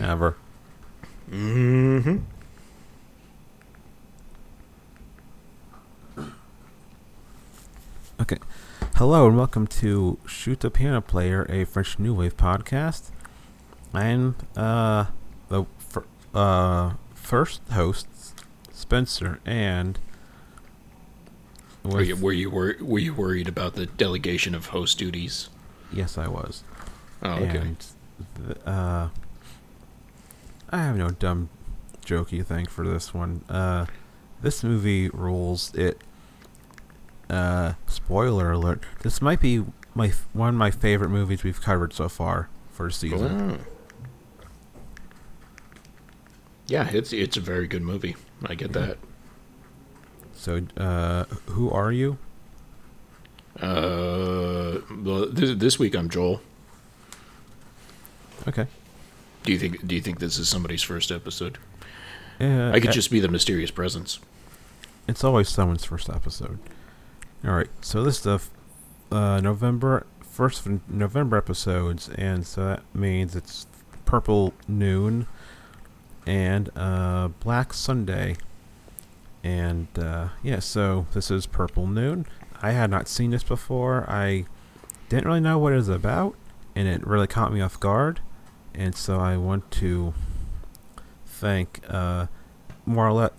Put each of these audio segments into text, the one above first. Ever. Mm-hmm. Okay. Hello and welcome to Shoot the Piano Player, a French New Wave podcast. I'm the first hosts, Spencer, and... Were you worried about the delegation of host duties? Yes, I was. Oh, okay. And I have no dumb jokey thing for this one. This movie rules. It. Spoiler alert. This might be one of my favorite movies we've covered so far for a season. Oh. Yeah, it's a very good movie. I get that. So, who are you? This week I'm Joel. Okay. Do you think this is somebody's first episode? I could just be the mysterious presence. It's always someone's first episode. All right. So this is the November episodes, and so that means it's Purple Noon and Black Sunday. And so this is Purple Noon. I had not seen this before. I didn't really know what it was about, and it really caught me off guard. And so I want to thank more or less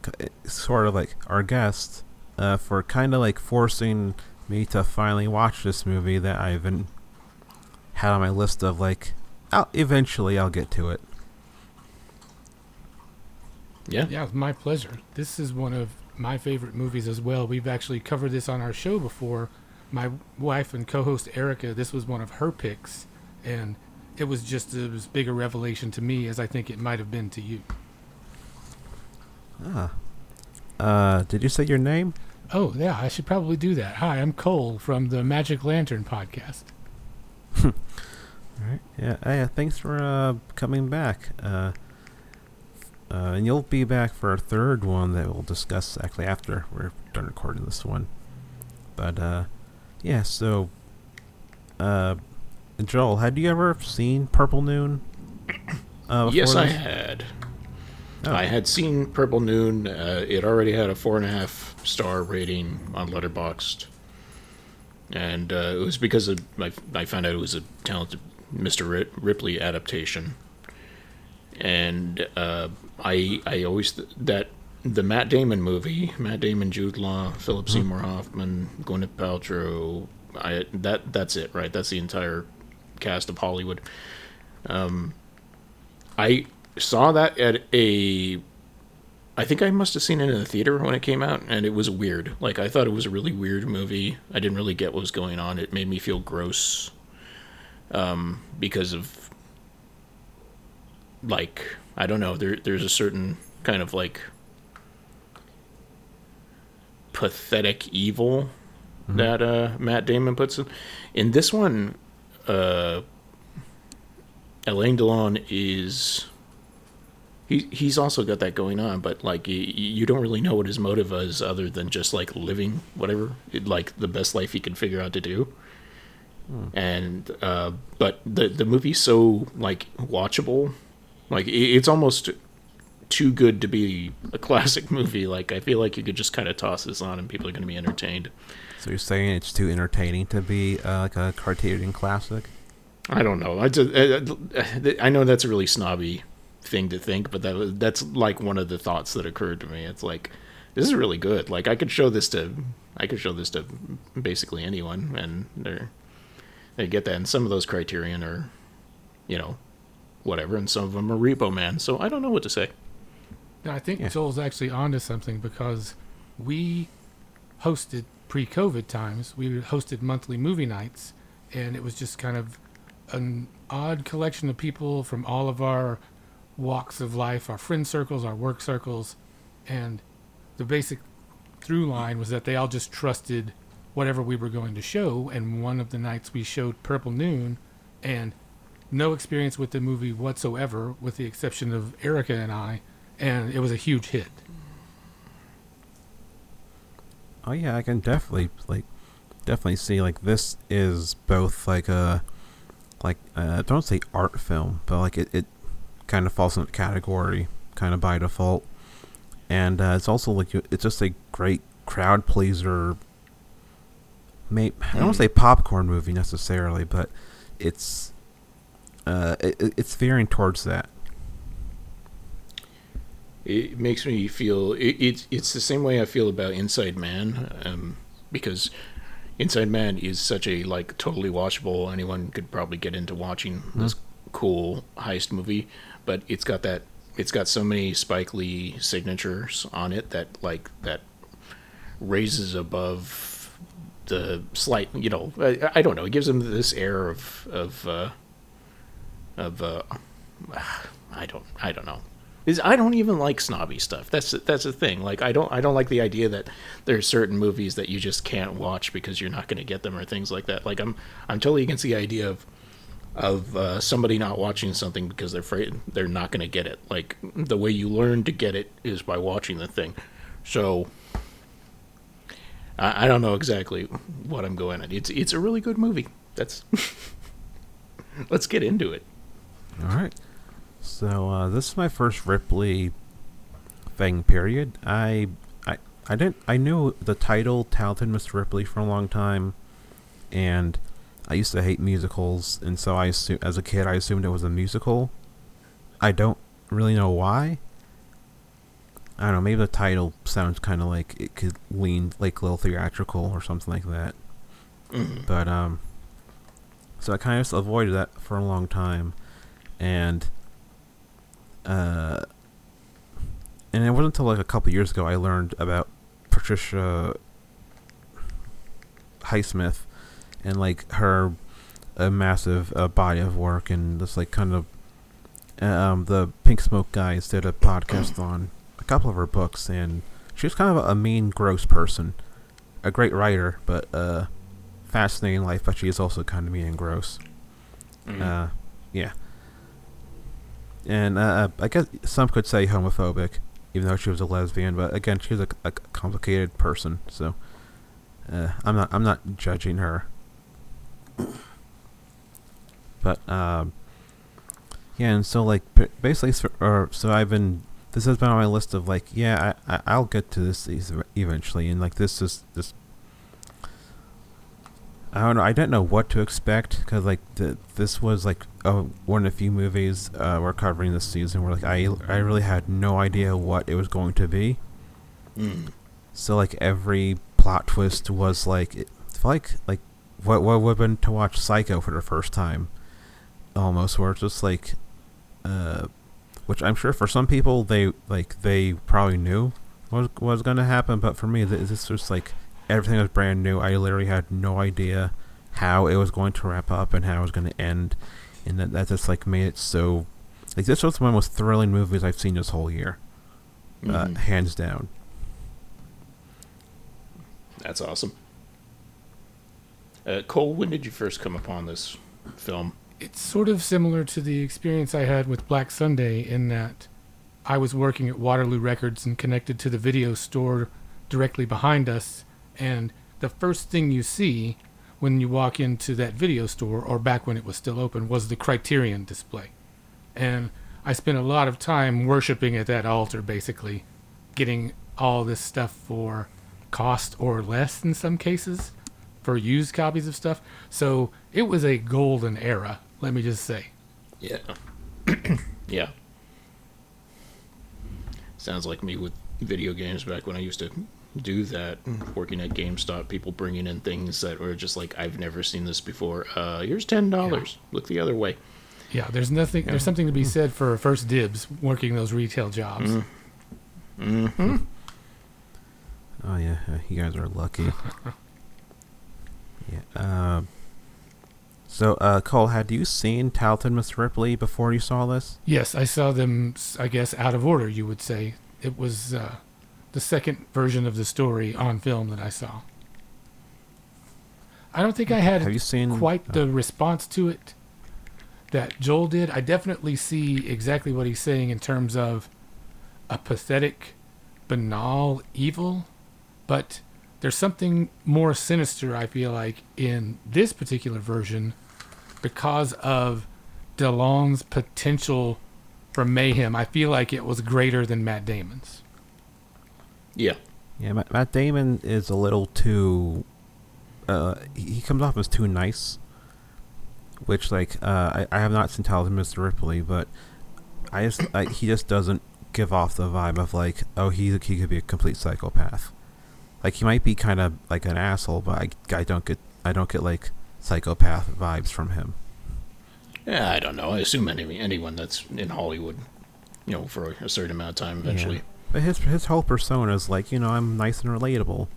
sort of like our guest for kind of like forcing me to finally watch this movie that I even had on my list of like, I'll eventually get to it. Yeah. Yeah, it's my pleasure. This is one of my favorite movies as well. We've actually covered this on our show before. My wife and co-host Erica, this was one of her picks, and... it was just as big a revelation to me as I think it might have been to you. Did you say your name? Oh, yeah, I should probably do that. Hi, I'm Cole from the Magic Lantern podcast. All right. Yeah, hey, thanks for coming back. And you'll be back for our third one that we'll discuss actually after we're done recording this one. But, yeah, so... Joel, had you ever seen Purple Noon? Yes, I had. Oh. I had seen Purple Noon. It already had a 4.5-star rating on Letterboxd. And it was because of I found out it was a Talented Mr. Ripley adaptation. And I always... the Matt Damon movie, Matt Damon, Jude Law, Philip Seymour Hoffman, Gwyneth Paltrow... that's it, right? That's the entire... cast of Hollywood. I saw that at I think I must have seen it in the theater when it came out, and it was weird. Like, I thought it was a really weird movie. I didn't really get what was going on. It made me feel gross because of, like, I don't know, there's a certain kind of like pathetic evil that Matt Damon puts in this one. Alain Delon is... He's also got that going on, but, like, you don't really know what his motive is other than just, like, living whatever, like, the best life he can figure out to do. And, but the movie's so, like, watchable. Like, it's almost too good to be a classic movie. Like, I feel like you could just kind of toss this on and people are going to be entertained. So you're saying it's too entertaining to be like a Criterion classic? I don't know. I know that's a really snobby thing to think, but that's like one of the thoughts that occurred to me. It's like, this is really good. Like, I could show this to basically anyone, and they get that. And some of those Criterion are, you know, whatever, and some of them are Repo Man. So I don't know what to say. I think Joel's actually onto something, because we hosted... pre-COVID times, we hosted monthly movie nights, and it was just kind of an odd collection of people from all of our walks of life, our friend circles, our work circles, and the basic through line was that they all just trusted whatever we were going to show, and one of the nights we showed Purple Noon, and no experience with the movie whatsoever, with the exception of Erica and I, and it was a huge hit. Oh yeah, I can definitely see, like, this is both like a, like, I don't say art film, but like it kind of falls into category kind of by default. And it's also like, it's just a great crowd pleaser. I don't want to say popcorn movie necessarily, but it's veering towards that. It makes me feel it's the same way I feel about Inside Man, because Inside Man is such a like totally watchable, anyone could probably get into watching this cool heist movie, but it's got so many Spike Lee signatures on it that raises above the slight, I don't know. It gives them this air of I don't know. I don't even like snobby stuff. That's the thing. Like I don't like the idea that there are certain movies that you just can't watch because you're not going to get them or things like that. Like I'm totally against the idea of somebody not watching something because they're afraid they're not going to get it. Like the way you learn to get it is by watching the thing. So I don't know exactly what I'm going at. It's a really good movie. Let's get into it. All right. So this is my first Ripley thing. Period. I knew the title Talented Mr. Ripley for a long time, and I used to hate musicals, and so as a kid I assumed it was a musical. I don't really know why. I don't know, maybe the title sounds kind of like it could lean like a little theatrical or something like that. But, so I kind of avoided that for a long time. And it wasn't until like a couple years ago I learned about Patricia Highsmith and like her massive body of work and this like kind of, the Pink Smoke Guys did a podcast on couple of her books, and she was kind of a mean, gross person. A great writer, but fascinating life, but she is also kind of mean and gross. Yeah. And I guess some could say homophobic, even though she was a lesbian, but again, she was a complicated person, so I'm not judging her. But yeah, and so like basically so I've been this has been on my list of like, yeah, I'll get to this eventually, and like this is this. I don't know. I didn't know what to expect because like this was like one of the few movies we're covering this season where like I really had no idea what it was going to be. So like every plot twist was like it felt like what would have been to watch Psycho for the first time, almost, where it's just like, which I'm sure for some people they probably knew what was going to happen, but for me this was like everything was brand new. I literally had no idea how it was going to wrap up and how it was going to end, and that just like made it so like this was one of the most thrilling movies I've seen this whole year, hands down. That's awesome. Cole, when did you first come upon this film? It's sort of similar to the experience I had with Black Sunday in that I was working at Waterloo Records and connected to the video store directly behind us. And the first thing you see when you walk into that video store, or back when it was still open, was the Criterion display. And I spent a lot of time worshiping at that altar, basically, getting all this stuff for cost or less in some cases, for used copies of stuff. So it was a golden era. Let me just say. Yeah. Yeah. Sounds like me with video games back when I used to do that, working at GameStop, people bringing in things that were just like, I've never seen this before. Here's $10. Yeah. Look the other way. Yeah, there's nothing. Yeah. There's something to be said for first dibs working those retail jobs. Oh, yeah. You guys are lucky. Yeah. So, Cole, had you seen Talented Mr. Ripley before you saw this? Yes, I saw them, I guess, out of order, you would say. It was the second version of the story on film that I saw. I don't think I had quite the response to it that Joel did. I definitely see exactly what he's saying in terms of a pathetic, banal evil, but there's something more sinister, I feel like, in this particular version because of Delon's potential from Mayhem, I feel like it was greater than Matt Damon's. Yeah. Yeah, Matt Damon is a little too... he comes off as too nice, which, like, I have not seen Talented Mr. Ripley, but he just doesn't give off the vibe of, like, oh, he could be a complete psychopath. Like, he might be kind of like an asshole, but I don't get like psychopath vibes from him. Yeah, I don't know. I assume anyone that's in Hollywood, you know, for a certain amount of time eventually. Yeah. But his whole persona is like, you know, I'm nice and relatable,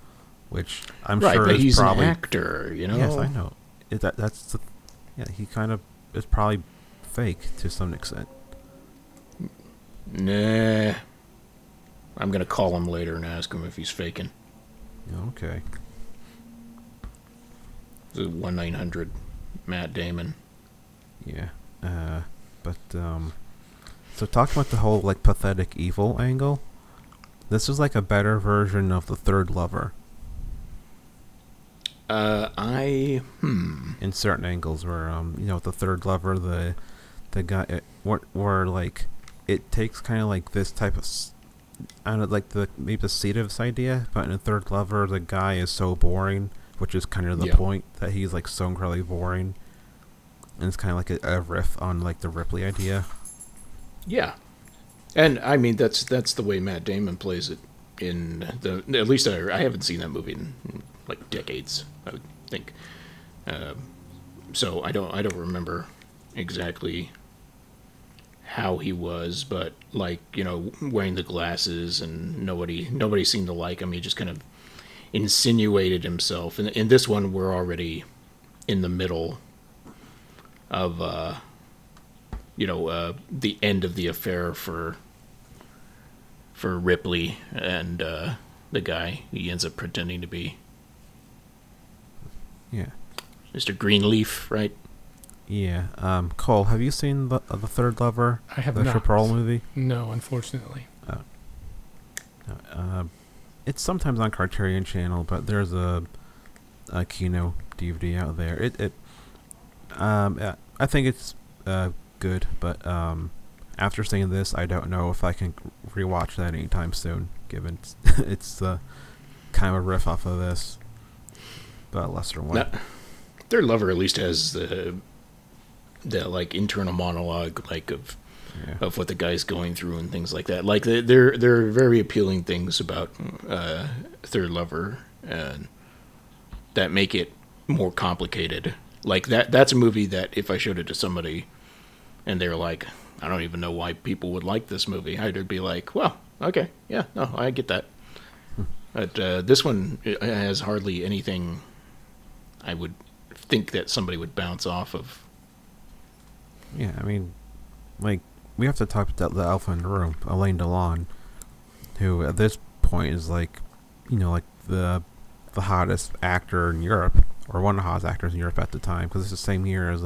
which I'm right, sure but is he's probably an actor, you know. Yes, I know. He kind of is probably fake to some extent. Nah, I'm gonna call him later and ask him if he's faking. Okay. 1-900 Matt Damon. Yeah. So talking about the whole, like, pathetic evil angle, this is like a better version of The Third Lover. In certain angles where, you know, The Third Lover, the guy, where like, it takes kind of like this type of... I don't know, like maybe the seed of this idea, but in A Third Lover, the guy is so boring, which is kind of the point, that he's like so incredibly boring, and it's kind of like a riff on like the Ripley idea. Yeah, and I mean that's the way Matt Damon plays it in the... At least I haven't seen that movie in like decades, I would think. So I don't remember exactly how he was, but, like, you know, wearing the glasses, and nobody seemed to like him. He just kind of insinuated himself. And in this one, we're already in the middle of, you know, the end of the affair for Ripley and the guy he ends up pretending to be. Yeah. Mr. Greenleaf, right? Yeah. Cole, have you seen The Third Lover? I have not. The Chabrol movie? No, unfortunately. It's sometimes on Criterion Channel, but there's a Kino DVD out there. I think it's good, but after seeing this, I don't know if I can rewatch that anytime soon, given it's kind of a riff off of this, but a lesser one. Now, Third Lover at least has the like internal monologue, like of what the guy's going through and things like that. Like there are very appealing things about Third Lover that make it more complicated. Like that's a movie that if I showed it to somebody and they're like, I don't even know why people would like this movie, I'd be like, well, okay, yeah, no, I get that. But this one has hardly anything I would think that somebody would bounce off of. Yeah, I mean, like, we have to talk about the alpha in the room, Alain Delon, who at this point is, like, you know, like the hottest actor in Europe, or one of the hottest actors in Europe at the time, because it's the same year as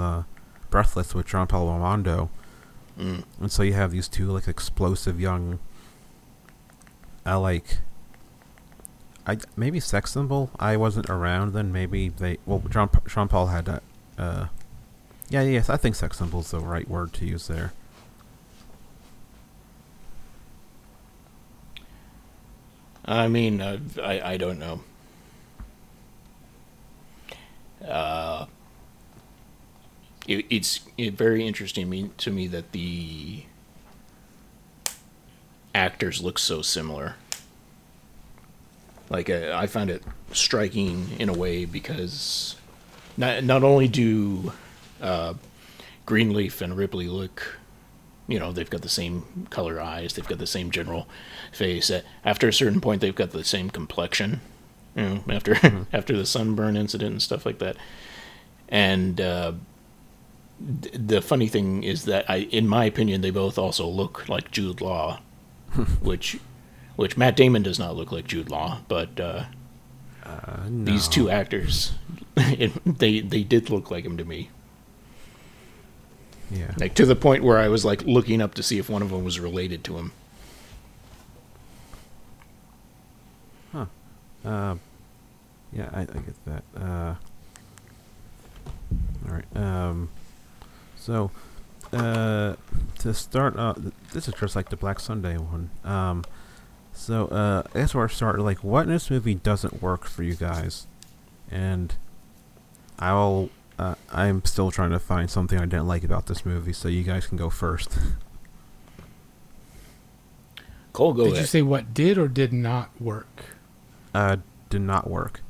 Breathless with Jean-Paul Belmondo. Mm. And so you have these two, like, explosive young, maybe sex symbol. I wasn't around then. Maybe Jean-Paul had that, Yeah, yes, I think sex symbol is the right word to use there. I mean, I don't know. It's very interesting to me that the actors look so similar. Like, I found it striking in a way because not only do... Greenleaf and Ripley look, you know, they've got the same color eyes, they've got the same general face. After a certain point, they've got the same complexion, you know, after the sunburn incident and stuff like that. And the funny thing is that, in my opinion, they both also look like Jude Law, which Matt Damon does not look like Jude Law, but no. These two actors, they did look like him to me. Yeah. Like, to the point where I was, like, looking up to see if one of them was related to him. Huh. Yeah, I get that. All right. So, to start, this is just like the Black Sunday one. So I guess where I start, like, what in this movie doesn't work for you guys? And I'm still trying to find something I didn't like about this movie, so you guys can go first. Cole, go ahead. Did you say what did or did not work? Did not work.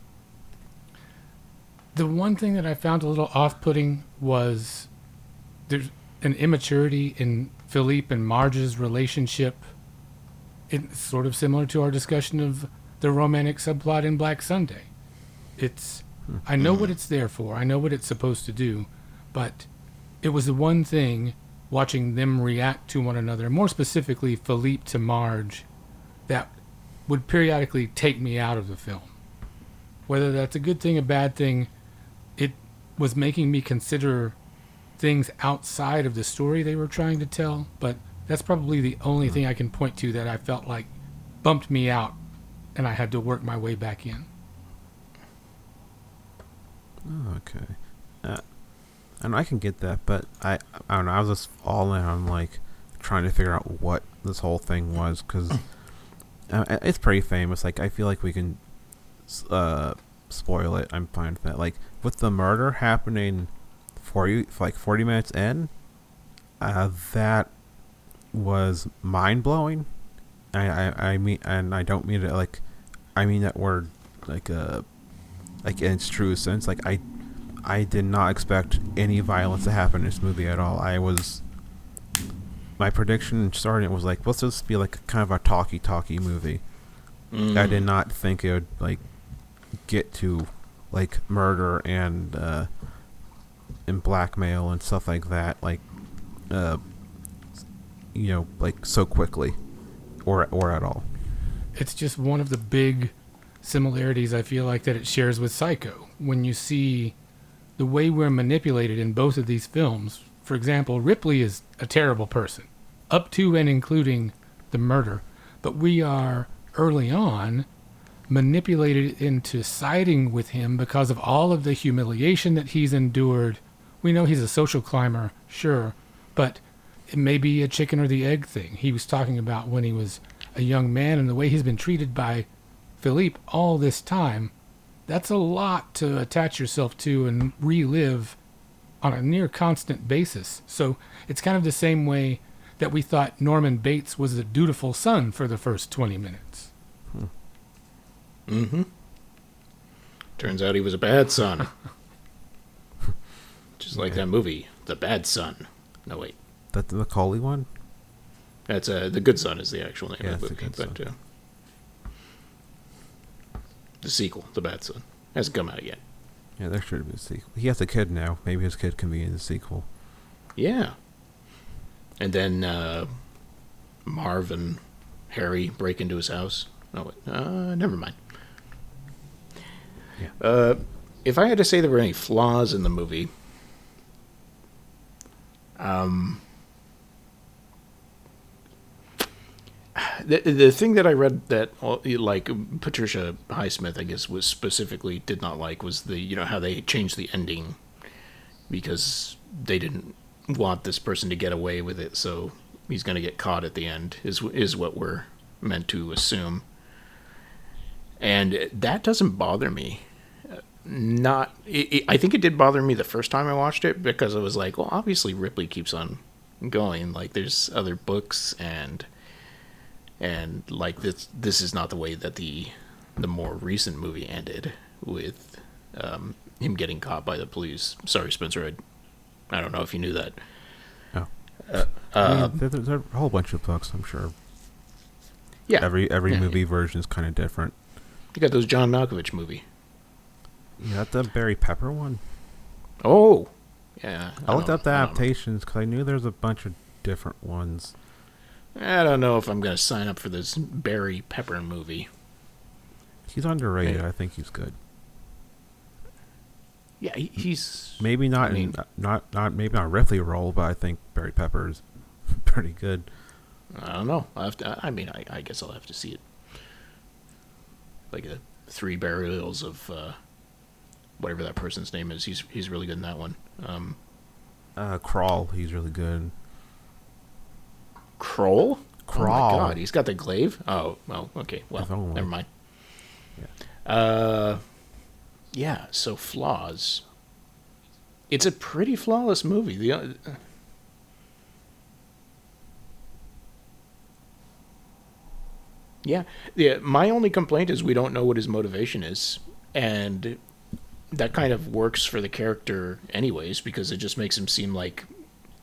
The one thing that I found a little off-putting was there's an immaturity in Philippe and Marge's relationship. It's sort of similar to our discussion of the romantic subplot in Black Sunday. I know what it's there for. I know what it's supposed to do. But it was the one thing, watching them react to one another, more specifically Philippe to Marge, that would periodically take me out of the film. Whether that's a good thing, a bad thing, it was making me consider things outside of the story they were trying to tell. But that's probably the only thing I can point to that I felt like bumped me out and I had to work my way back in. Okay. And I can get that, but I don't know. I was just all in on, like, trying to figure out what this whole thing was, because it's pretty famous. Like, I feel like we can spoil it. I'm fine with that. Like, with the murder happening for 40 minutes in, that was mind-blowing. I mean, and I don't mean it, like, I mean that word, like in its true sense. Like, I did not expect any violence to happen in this movie at all. My prediction starting was like, let's just be like kind of a talky movie. I did not think it would like get to like murder and blackmail and stuff like that. Like, you know, like so quickly or at all. It's just one of the big similarities I feel like that it shares with Psycho. When you see the way we're manipulated in both of these films, for example, Ripley is a terrible person, up to and including the murder, but we are early on manipulated into siding with him because of all of the humiliation that he's endured. We know he's a social climber, sure, but it may be a chicken or the egg thing he was talking about when he was a young man, and the way he's been treated by Philippe all this time, that's a lot to attach yourself to and relive on a near constant basis. So it's kind of the same way that we thought Norman Bates was the dutiful son for the first 20 minutes. Mm-hmm. Turns out he was a bad son. Just like that movie, The Bad Son. No, wait. That's the Macaulay one? That's The Good Son is the actual name of the movie. The sequel, The Bad Son, hasn't come out yet. Yeah, there should have been a sequel. He has a kid now. Maybe his kid can be in the sequel. Yeah. And then Marv and Harry break into his house. No, never mind. Yeah. If I had to say there were any flaws in the movie, The thing that I read that, like, Patricia Highsmith, I guess, was specifically did not like was the, you know, how they changed the ending because they didn't want this person to get away with it, so he's going to get caught at the end is what we're meant to assume. And that doesn't bother me. I think it did bother me the first time I watched it because I was like, well, obviously Ripley keeps on going. Like, there's other books and like this is not the way that the more recent movie ended with him getting caught by the police. Sorry, Spencer, I don't know if you knew that. Oh. There's a whole bunch of books, I'm sure. Yeah. Every movie version is kind of different. You got those John Malkovich movie. You got the Barry Pepper one? Oh. Yeah. I looked up the adaptations because I knew there's a bunch of different ones. I don't know if I'm going to sign up for this Barry Pepper movie. He's underrated. Yeah. I think he's good. Yeah, he's maybe not maybe not Ripley role, but I think Barry Pepper is pretty good. I don't know. I guess I'll have to see it. Like the three burials of whatever that person's name is. He's really good in that one. Crawl. He's really good. Crawl? Crawl. Oh, my God. He's got the glaive? Oh, well, okay. Well, never mind. Yeah. Yeah, so flaws. It's a pretty flawless movie. Yeah, my only complaint is we don't know what his motivation is, and that kind of works for the character anyways, because it just makes him seem like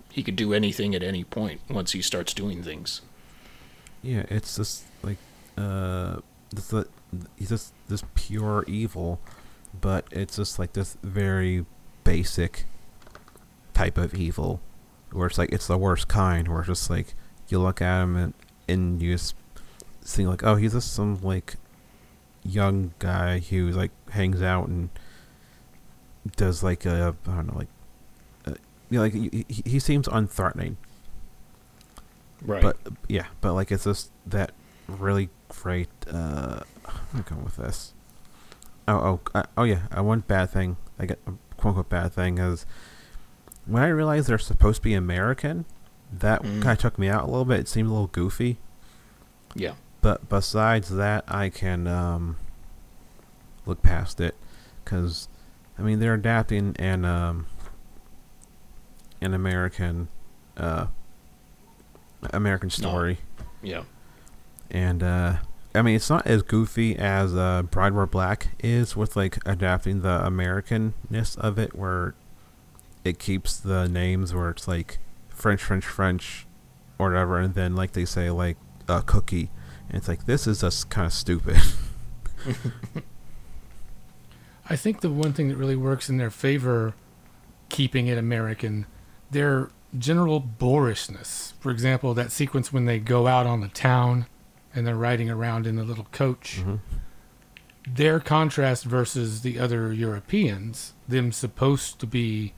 he could do anything at any point once he starts doing things. Yeah, it's just like he's just this pure evil, but it's just like this very basic type of evil, where it's like it's the worst kind, where it's just like you look at him and you just think like, oh, he's just some like young guy who like hangs out and does like a, I don't know, like you know, like he seems unthreatening, right? But yeah, but like it's just that really great. I'm going with this. One bad thing I get, quote unquote bad thing, is when I realized they're supposed to be American, that kind of took me out a little bit. It seemed a little goofy. Yeah. But besides that, I can look past it, because I mean they're adapting an American story. Yeah. And I mean it's not as goofy as Bride Wore Black is with like adapting the Americanness of it, where it keeps the names where it's like French or whatever, and then like they say like a cookie, and it's like this is just kind of stupid. I think the one thing that really works in their favor keeping it American, their general boorishness. For example, that sequence when they go out on the town and they're riding around in the little coach, their contrast versus the other Europeans, them supposed to be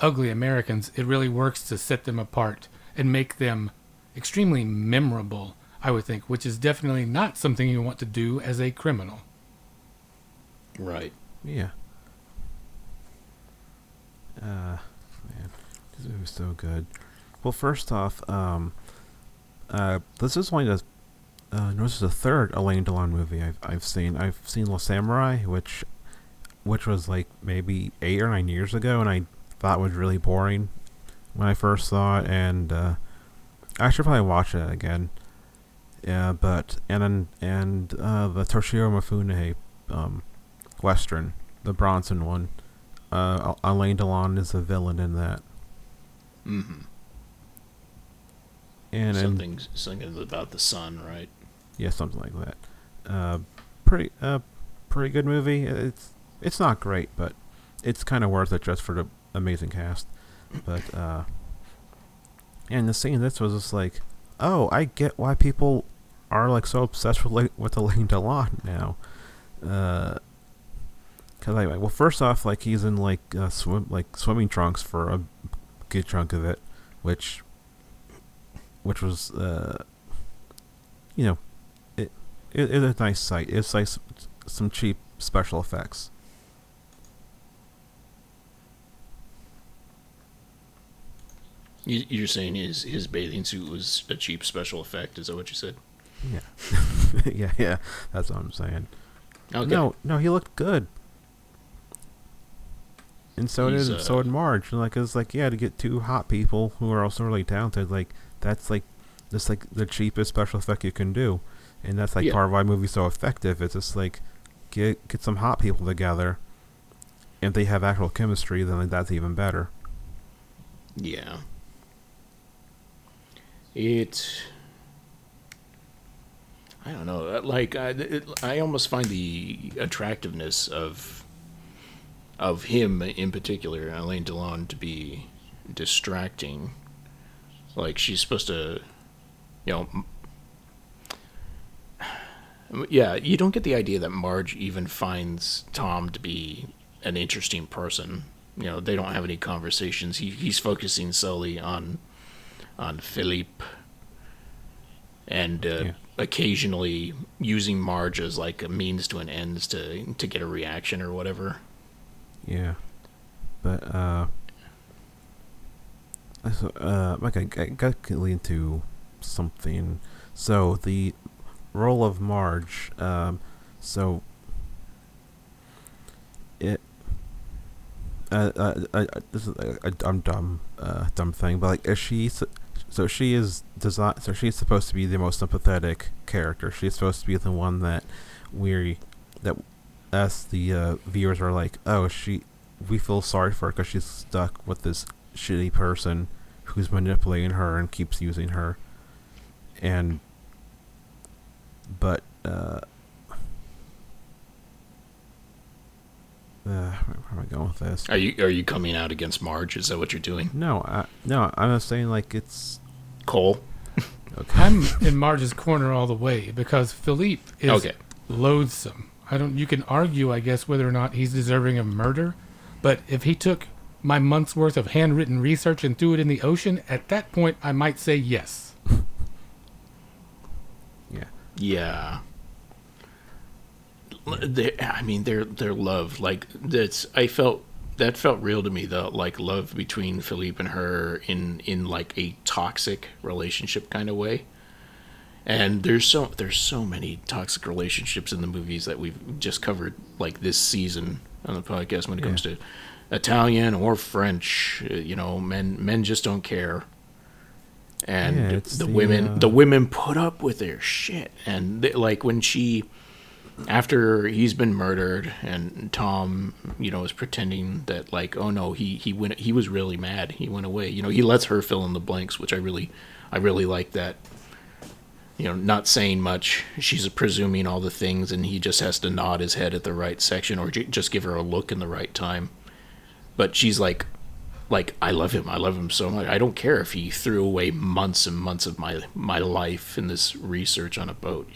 ugly Americans, it really works to set them apart and make them extremely memorable, I would think, which is definitely not something you want to do as a criminal. Right. Yeah. Man, this movie was so good. Well, first off, this is one of the, this is the third Alain Delon movie I've seen. I've seen La Samurai, which was like maybe 8 or 9 years ago, and I thought was really boring when I first saw it, and I should probably watch it again. Yeah, but and the Toshiro Mifune Western, the Bronson one, Alain Delon is the villain in that. Mm-hmm. And something about the sun, right? Yeah, something like that. Pretty good movie. It's not great, but it's kind of worth it just for the amazing cast. But and the scene in this was just like, oh, I get why people are like so obsessed with Alain Delon now. Cause anyway, well, first off, like he's in like swimming trunks for a good chunk of it, which was you know, it is a nice sight. It's like some cheap special effects. You're saying his bathing suit was a cheap special effect? Is that what you said? Yeah, yeah. That's what I'm saying. Okay. No, he looked good, and so did Marge. And like it's like, yeah, to get two hot people who are also really talented, like that's like just like the cheapest special effect you can do, and that's like part of why movies so effective. It's just like get some hot people together, and if they have actual chemistry, then like, that's even better. Yeah. I don't know. Like I almost find the attractiveness of him in particular, Alain Delon, to be distracting. Like she's supposed to, you know. Yeah, you don't get the idea that Marge even finds Tom to be an interesting person. You know, they don't have any conversations. He's focusing solely on Philippe, and occasionally using Marge as like a means to an end to get a reaction or whatever. Yeah, but so, like I got lead to something. So the role of Marge, this is a dumb thing, but like, she's supposed to be the most sympathetic character. She's supposed to be the one that us, the viewers, are like, oh, we feel sorry for her because she's stuck with this shitty person who's manipulating her and keeps using her. Where am I going with this? Are you coming out against Marge? Is that what you're doing? No, I'm saying, like, it's Cole. Okay. I'm in Marge's corner all the way because Philippe is loathsome. You can argue, I guess, whether or not he's deserving of murder, but if he took my month's worth of handwritten research and threw it in the ocean, at that point I might say yes. Yeah. Their love, like, that felt real to me, the like love between Philippe and her in like a toxic relationship kind of way. And there's so many toxic relationships in the movies that we've just covered, like, this season on the podcast when it comes to Italian or French, men just don't care. And the women put up with their shit. And they, like, when after he's been murdered and Tom, is pretending that, like, oh no, he was really mad. He went away. He lets her fill in the blanks, which I really like that. Not saying much. She's presuming all the things, and he just has to nod his head at the right section or just give her a look in the right time. But she's like, I love him. I love him so much. I don't care if he threw away months and months of my life in this research on a boat.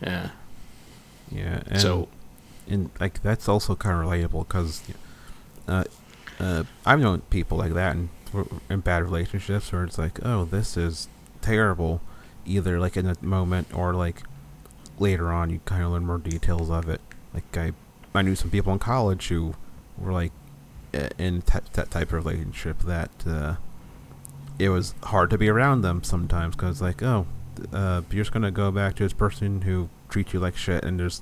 And like, that's also kind of relatable because I've known people like that in bad relationships where it's like, oh, this is terrible, either like in a moment or like later on you kind of learn more details of it. Like, I knew some people in college who were like in that type of relationship that it was hard to be around them sometimes because, like, you're just gonna go back to this person who treats you like shit, and there's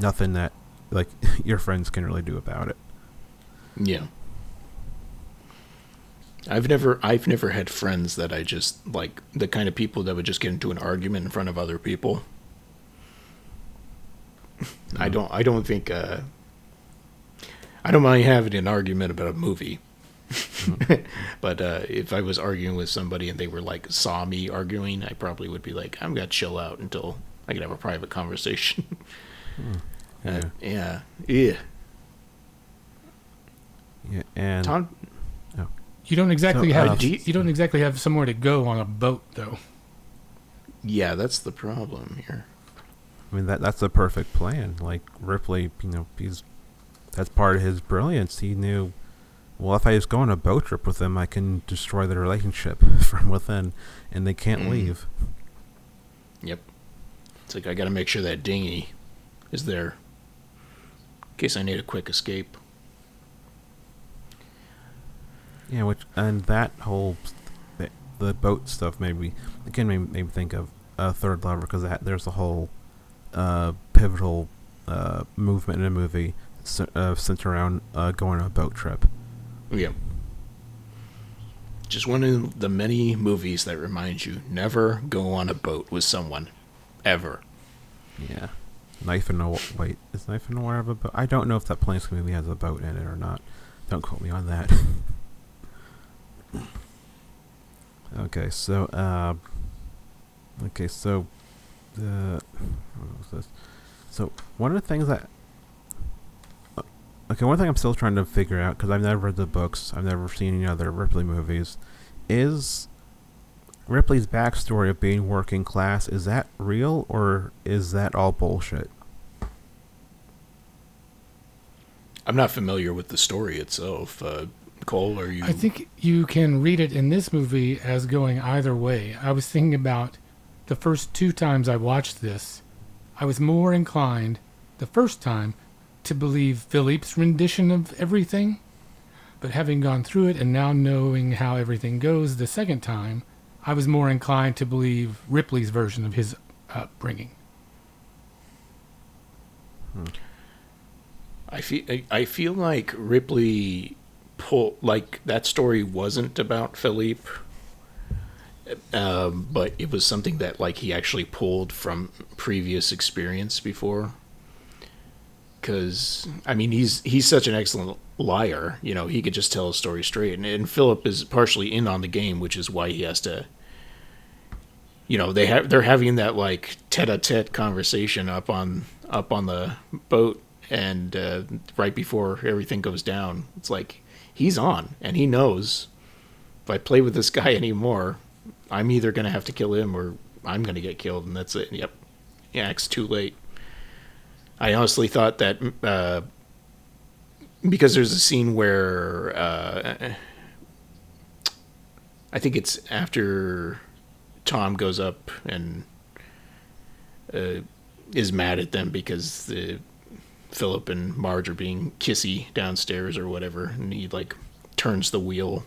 nothing that, like, your friends can really do about it. Yeah, I've never had friends that I just, like, the kind of people that would just get into an argument in front of other people. Mm-hmm. I don't think. I don't mind having an argument about a movie, but if I was arguing with somebody and they were like saw me arguing, I probably would be like, I'm gonna chill out until I can have a private conversation. And Tom, you don't exactly have somewhere to go on a boat, though. Yeah, that's the problem here. I mean, that's the perfect plan. Like Ripley, that's part of his brilliance. He knew, well, if I just go on a boat trip with them, I can destroy their relationship from within, and they can't leave. Yep. It's like, I got to make sure that dinghy is there in case I need a quick escape. Yeah, and that whole the boat stuff made me think of Third Lover, because there's a whole pivotal movement in a movie centered around going on a boat trip. Yeah. Just one of the many movies that reminds you, never go on a boat with someone. Ever. Yeah. Is Knife in the Water of a boat? I don't know if that Plains movie has a boat in it or not. Don't quote me on that. Okay, so, what was this? So, one of the things that, one thing I'm still trying to figure out, because I've never read the books, I've never seen any other Ripley movies, is Ripley's backstory of being working class, is that real, or is that all bullshit? I'm not familiar with the story itself. Cole, are you? I think you can read it in this movie as going either way. I was thinking about the first two times I watched this, I was more inclined the first time to believe Philippe's rendition of everything, but having gone through it and now knowing how everything goes the second time, I was more inclined to believe Ripley's version of his upbringing. I feel like Ripley pulled, like, that story wasn't about Philippe, but it was something that, like, he actually pulled from previous experience before. Because, I mean, he's such an excellent liar, you know, he could just tell a story straight. And Philip is partially in on the game, which is why he has to, you know, they're having that, like, tete-a-tete conversation up on the boat, and right before everything goes down, it's like, he's on, and he knows, if I play with this guy anymore, I'm either going to have to kill him or I'm going to get killed, and that's it. Yep. Yeah, it's too late. I honestly thought that, because there's a scene where, I think it's after Tom goes up and is mad at them because Philip and Marge are being kissy downstairs or whatever, and he, like, turns the wheel,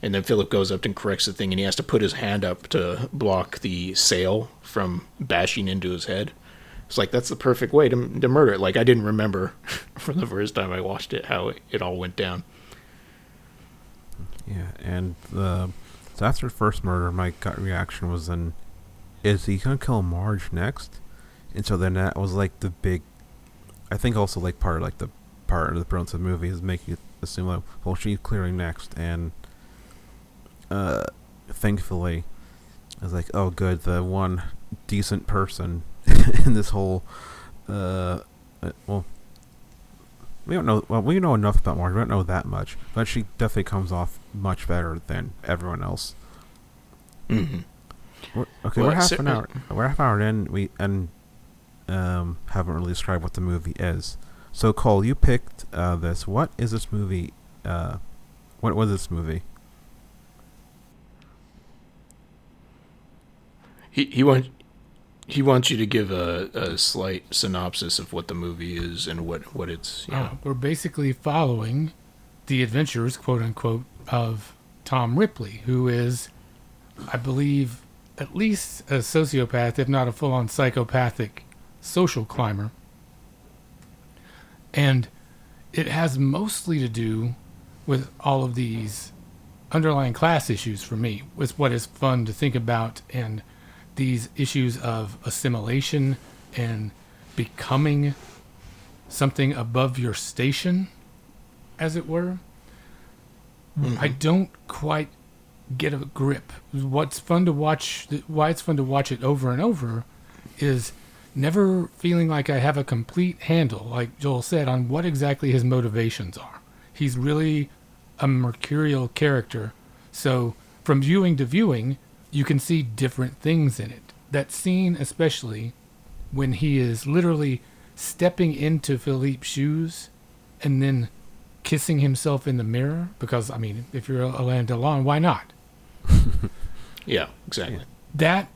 and then Philip goes up and corrects the thing, and he has to put his hand up to block the sail from bashing into his head. It's like, that's the perfect way to murder it. Like, I didn't remember from the first time I watched it how it all went down. Yeah, and so after the first murder, my gut reaction was, then, is he going to kill Marge next? And so then that was, like, the big... I think also, like, part of the premise of the movie is making you assume, like, well, she's clearing next, and thankfully, I was like, oh, good, the one decent person in this whole, we know enough about Marge, we don't know that much, but she definitely comes off much better than everyone else. Mm-hmm. We're half an hour in, haven't really described what the movie is. So, Cole, you picked this. What is this movie? What was this movie? He wants you to give a slight synopsis of what the movie is and what it's. You know. We're basically following the adventures, quote unquote, of Tom Ripley, who is, I believe, at least a sociopath, if not a full-on psychopathic social climber, and it has mostly to do with all of these underlying class issues for me. It's what is fun to think about, and these issues of assimilation and becoming something above your station, as it were. Mm-hmm. I don't quite get a grip. Why it's fun to watch it over and over is never feeling like I have a complete handle, like Joel said, on what exactly his motivations are. He's really a mercurial character. So from viewing to viewing, you can see different things in it. That scene, especially when he is literally stepping into Philippe's shoes and then kissing himself in the mirror, because, I mean, if you're Alain Delon, why not? Yeah, exactly. That...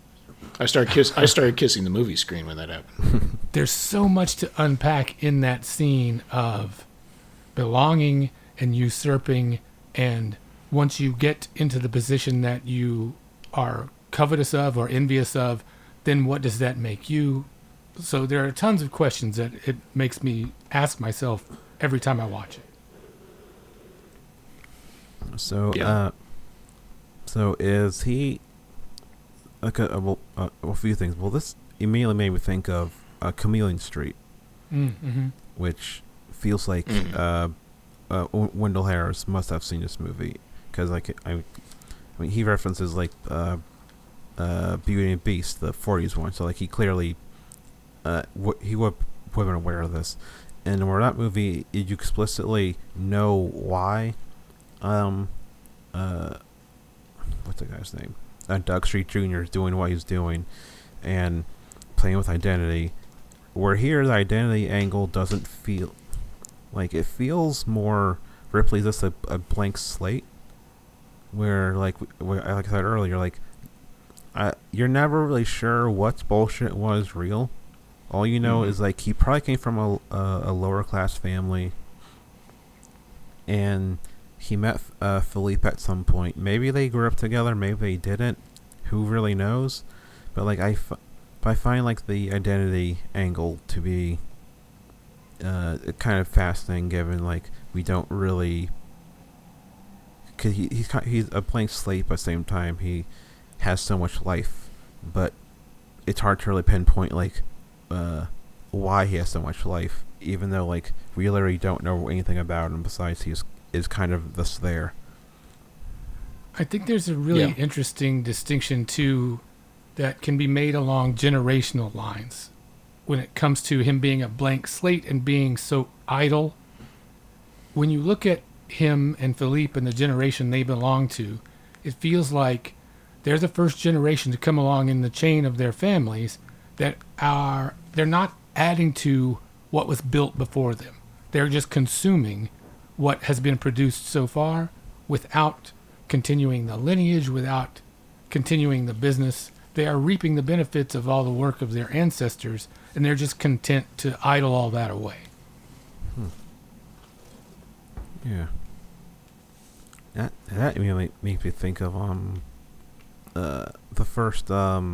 I started kissing the movie screen when that happened. There's so much to unpack in that scene of belonging and usurping, and once you get into the position that you are covetous of or envious of, then what does that make you? So there are tons of questions that it makes me ask myself every time I watch it. So, yeah. So is he... Okay, well, a few things. Well, this immediately made me think of Chameleon Street, mm-hmm. which feels like Wendell Harris must have seen this movie, because, like, I mean, he references, like, Beauty and the Beast, the 40s one. So, like, he clearly he would have been aware of this. And where that movie, you explicitly know why. What's the guy's name? Doug Street Jr. is doing what he's doing and playing with identity, where here the identity angle doesn't feel like it feels more Ripley's just a blank slate, where like I said earlier, like you're never really sure what's bullshit, what is real. All you know is, like, he probably came from a lower class family, and he met Philippe at some point. Maybe they grew up together, maybe they didn't. who really knows? But like I find like the identity angle to be kind of fascinating, given like we don't really, because he's a blank slate, but at the same time he has so much life, but it's hard to really pinpoint like why he has so much life, even though like we literally don't know anything about him besides he is kind of this there. I think there's a really interesting distinction too that can be made along generational lines when it comes to him being a blank slate and being so idle. When you look at him and Philippe and the generation they belong to, it feels like they're the first generation to come along in the chain of their families that are, they're not adding to what was built before them. They're just consuming what has been produced so far without continuing the lineage, without continuing the business. They are reaping the benefits of all the work of their ancestors, and they're just content to idle all that away. Yeah. That really makes me think of the first Joel,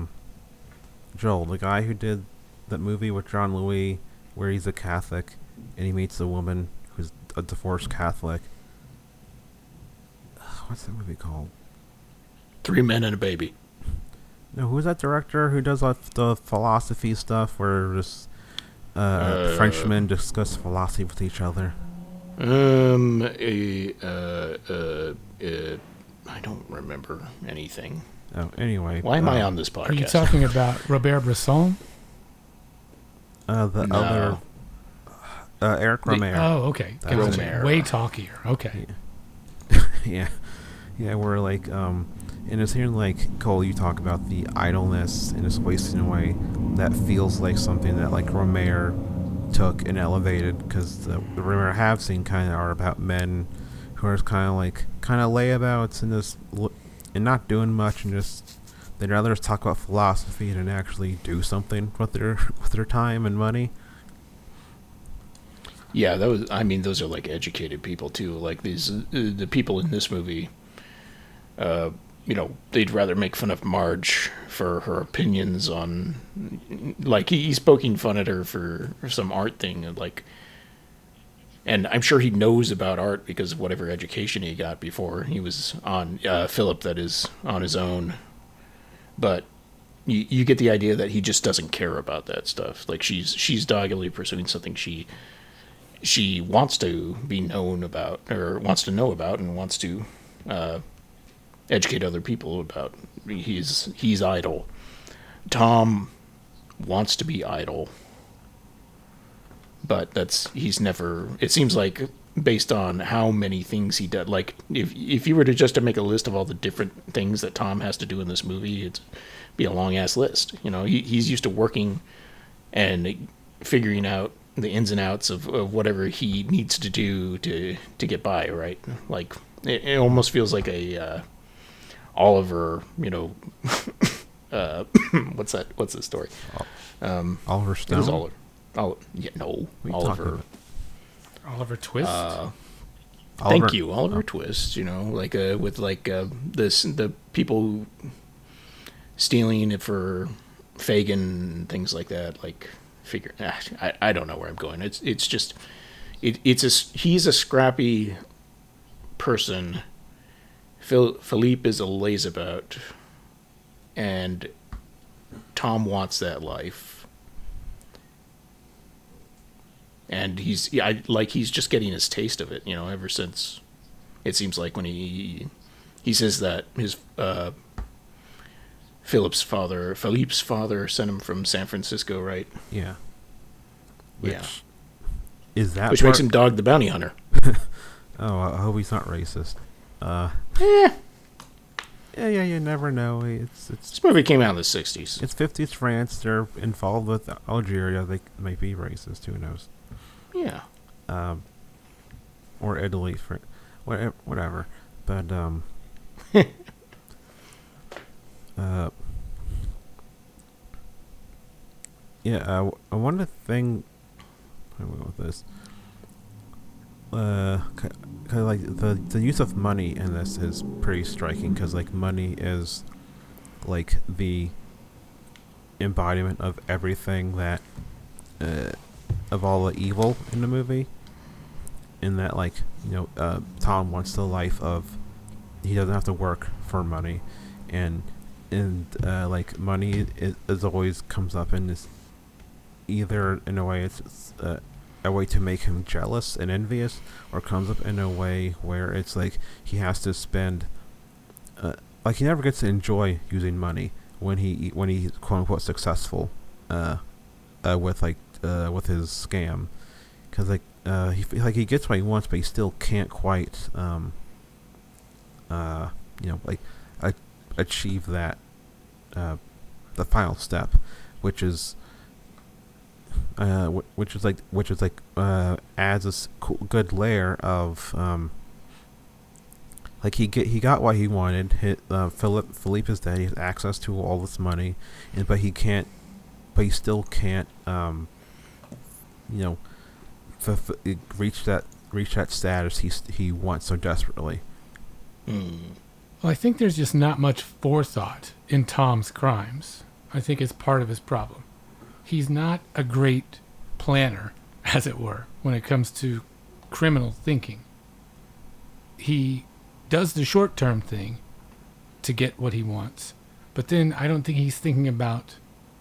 the guy who did that movie with John Louis where he's a Catholic and he meets a woman who's a divorced Catholic. What's that movie called? 3 Men and a Baby. No, who's that director who does like the philosophy stuff where just Frenchmen discuss philosophy with each other? I don't remember anything. Oh, anyway. Why am I on this podcast? Are you talking about Robert Bresson? The other... Eric Rohmer. Oh, okay. Rohmer. Way talkier. Okay. Yeah. Yeah, we're like... and it's hearing, like, Cole, you talk about the idleness and just wasting away. That feels like something that, like, Rohmer took and elevated, because the Rohmer I have seen kind of are about men who are kind of, like, kind of layabouts and just... and not doing much, and just they'd rather just talk about philosophy than actually do something with their time and money. Yeah, those are like educated people too. Like these, the people in this movie, they'd rather make fun of Marge for her opinions on, like he's poking fun at her for some art thing, like. And I'm sure he knows about art because of whatever education he got before he was on Philip, that is, on his own. But you get the idea that he just doesn't care about that stuff. Like she's doggedly pursuing something she wants to be known about, or wants to know about, and wants to educate other people about. He's idle. Tom wants to be idle. But he's never, it seems like, based on how many things he does, like if you were to just to make a list of all the different things that Tom has to do in this movie, it'd be a long ass list. You know, he's used to working and figuring out the ins and outs of whatever he needs to do to get by, right? Like it almost feels like a Oliver, what's the story? Oliver Stone. It was Oliver. Oliver. Oliver Twist. Thank you, Oliver Twist. You know, like with like the people stealing it for Fagin, things like that. Like I don't know where I'm going. It's just he's a scrappy person. Philippe is a layabout, and Tom wants that life. And he's just getting his taste of it, you know, ever since, it seems like, when he says that his Philippe's father sent him from San Francisco, right? Yeah. Which makes him Dog the Bounty Hunter. Oh, I hope he's not racist. Yeah, you never know. This movie came out in the 60s. It's 50s France. They're involved with Algeria. They might be racist. Who knows? Yeah. Or Italy, for whatever. But I wonder thing. I went with this. Cause like the use of money in this is pretty striking, because like money is like the embodiment of everything that of all the evil in the movie, in that, like, you know, Tom wants the life of he doesn't have to work for money, and like money is always comes up in this, either in a way it's a way to make him jealous and envious, or comes up in a way where it's like he has to spend like he never gets to enjoy using money when he's quote unquote successful with his scam, because he gets what he wants, but he still can't quite achieve that the final step, which adds this cool, good layer of like he got what he wanted. Philippe is dead. He has access to all this money, but he still can't reach that status he wants so desperately. Well, I think there's just not much forethought in Tom's crimes. I think it's part of his problem. He's not a great planner, as it were, when it comes to criminal thinking. He does the short-term thing to get what he wants, but then I don't think he's thinking about,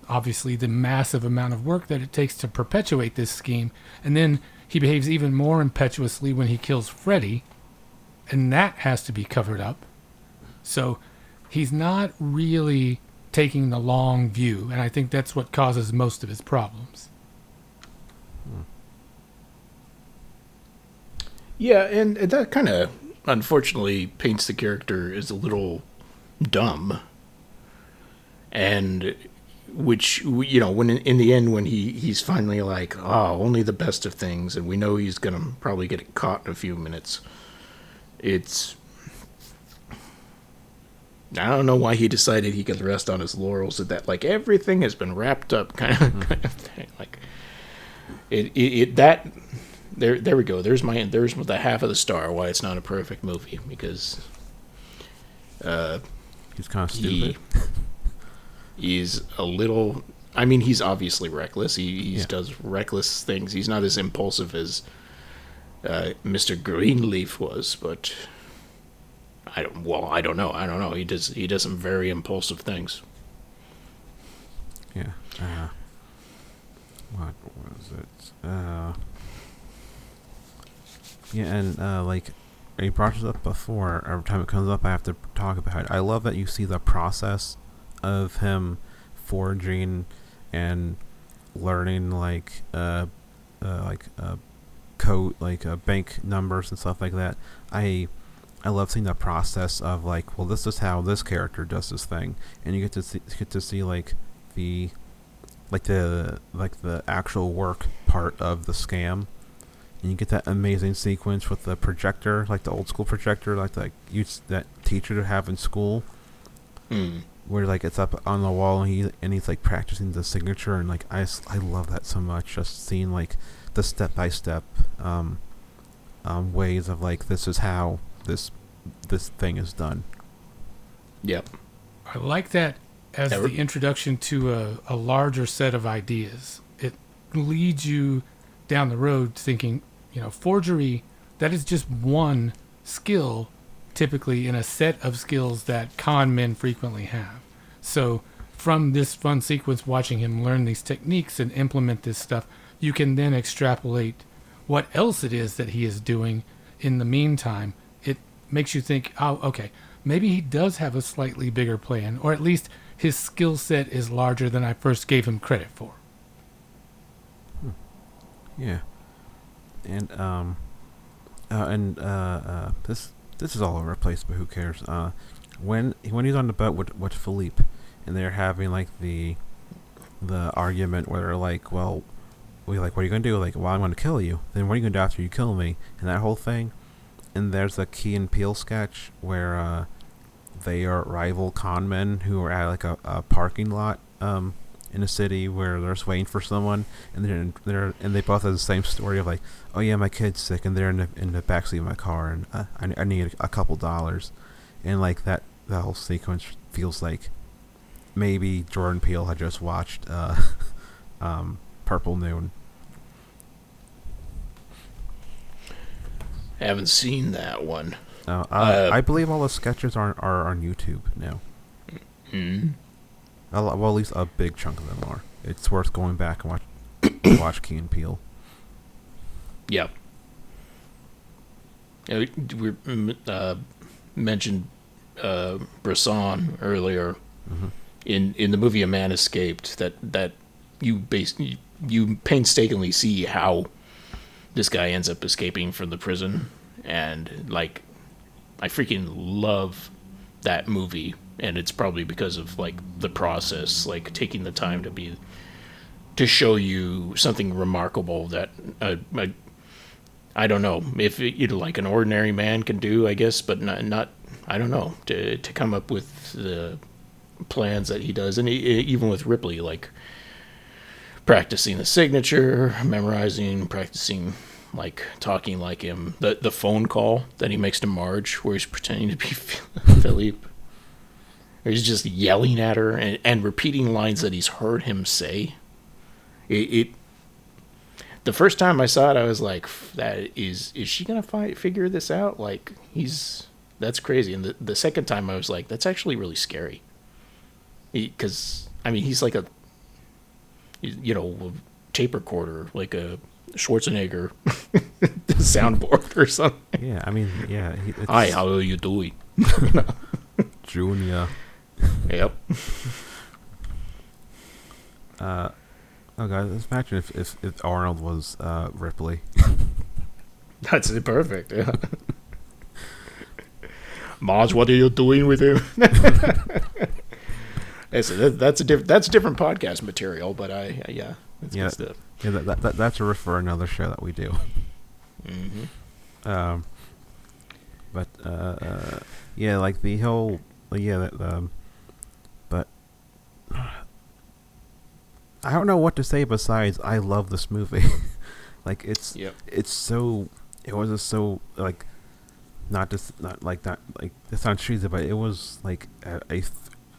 obviously, the massive amount of work that it takes to perpetuate this scheme, and then he behaves even more impetuously when he kills Freddy, and that has to be covered up. So he's not really taking the long view, and I think that's what causes most of his problems. Yeah, and that kind of, unfortunately, paints the character as a little dumb. And which, you know, when in the end, when he's finally like, oh, only the best of things, and we know he's going to probably get caught in a few minutes, I don't know why he decided he could rest on his laurels at that. Like, everything has been wrapped up kind of thing. Like, there we go. There's the half of the star why it's not a perfect movie, because he's kind of stupid. He's a little, I mean, he's obviously reckless. He does reckless things. He's not as impulsive as Mr. Greenleaf was, but I don't know. He does some very impulsive things. Yeah. What was it? Like you brought this up before. Every time it comes up, I have to talk about it. I love that you see the process of him forging and learning code, bank numbers and stuff like that. I love seeing the process of, like, well, this is how this character does this thing, and you get to see the actual work part of the scam, and you get that amazing sequence with the projector, like the old school projector, that teacher to have in school, where like it's up on the wall and he's like practicing the signature, and like I love that so much, just seeing like the step by step ways of like this is how this thing is done. Yep. I like that as the introduction to a larger set of ideas. It leads you down the road thinking, you know, forgery, that is just one skill typically in a set of skills that con men frequently have. So from this fun sequence, watching him learn these techniques and implement this stuff, you can then extrapolate what else it is that he is doing in the meantime. Makes you think, oh, okay, maybe he does have a slightly bigger plan, or at least his skill set is larger than I first gave him credit for. Yeah. And this is all over the place, but who cares? When he's on the boat with Philippe, and they're having like the argument where they're like, well, we like, what are you gonna do? Like, well, I'm gonna kill you. Then what are you gonna do after you kill me? And that whole thing. And there's a Key and Peele sketch where they are rival con men who are at like a parking lot in a city where they're just waiting for someone, and they both have the same story of like, oh yeah, my kid's sick, and they're in the backseat of my car, and I need a couple dollars, and like that whole sequence feels like maybe Jordan Peele had just watched Purple Noon. Haven't seen that one. I believe all the sketches are on YouTube now. Mm-hmm. Well, at least a big chunk of them are. It's worth going back and watch Keen Peele. Yeah. We mentioned Bresson earlier. Mm-hmm. In the movie A Man Escaped, that you painstakingly see how this guy ends up escaping from the prison, and like I freaking love that movie, and it's probably because of like the process, like taking the time to show you something remarkable that I don't know if you know, like an ordinary man can do, I guess, but not I don't know, to come up with the plans that he does, and even with Ripley, like practicing the signature, practicing like talking like him, the phone call that he makes to Marge where he's pretending to be Philippe, or he's just yelling at her and repeating lines that he's heard him say. The first time I saw it, I was like, "That is she gonna figure this out?" Like that's crazy. And the second time, I was like, "That's actually really scary." Because I mean, he's like a, you know, tape recorder, like a Schwarzenegger soundboard or something. Yeah, I mean, yeah. Hi, how are you doing, Junior? Yep. Oh god, let's imagine if Arnold was Ripley. That's perfect. Yeah. Marge, what are you doing with him? That's different podcast material, but yeah, that's good stuff. Yeah, that's a riff for another show that we do. Mm-hmm. Yeah, like the whole but I don't know what to say besides I love this movie. Like it was so not it sounds cheesy, but it was like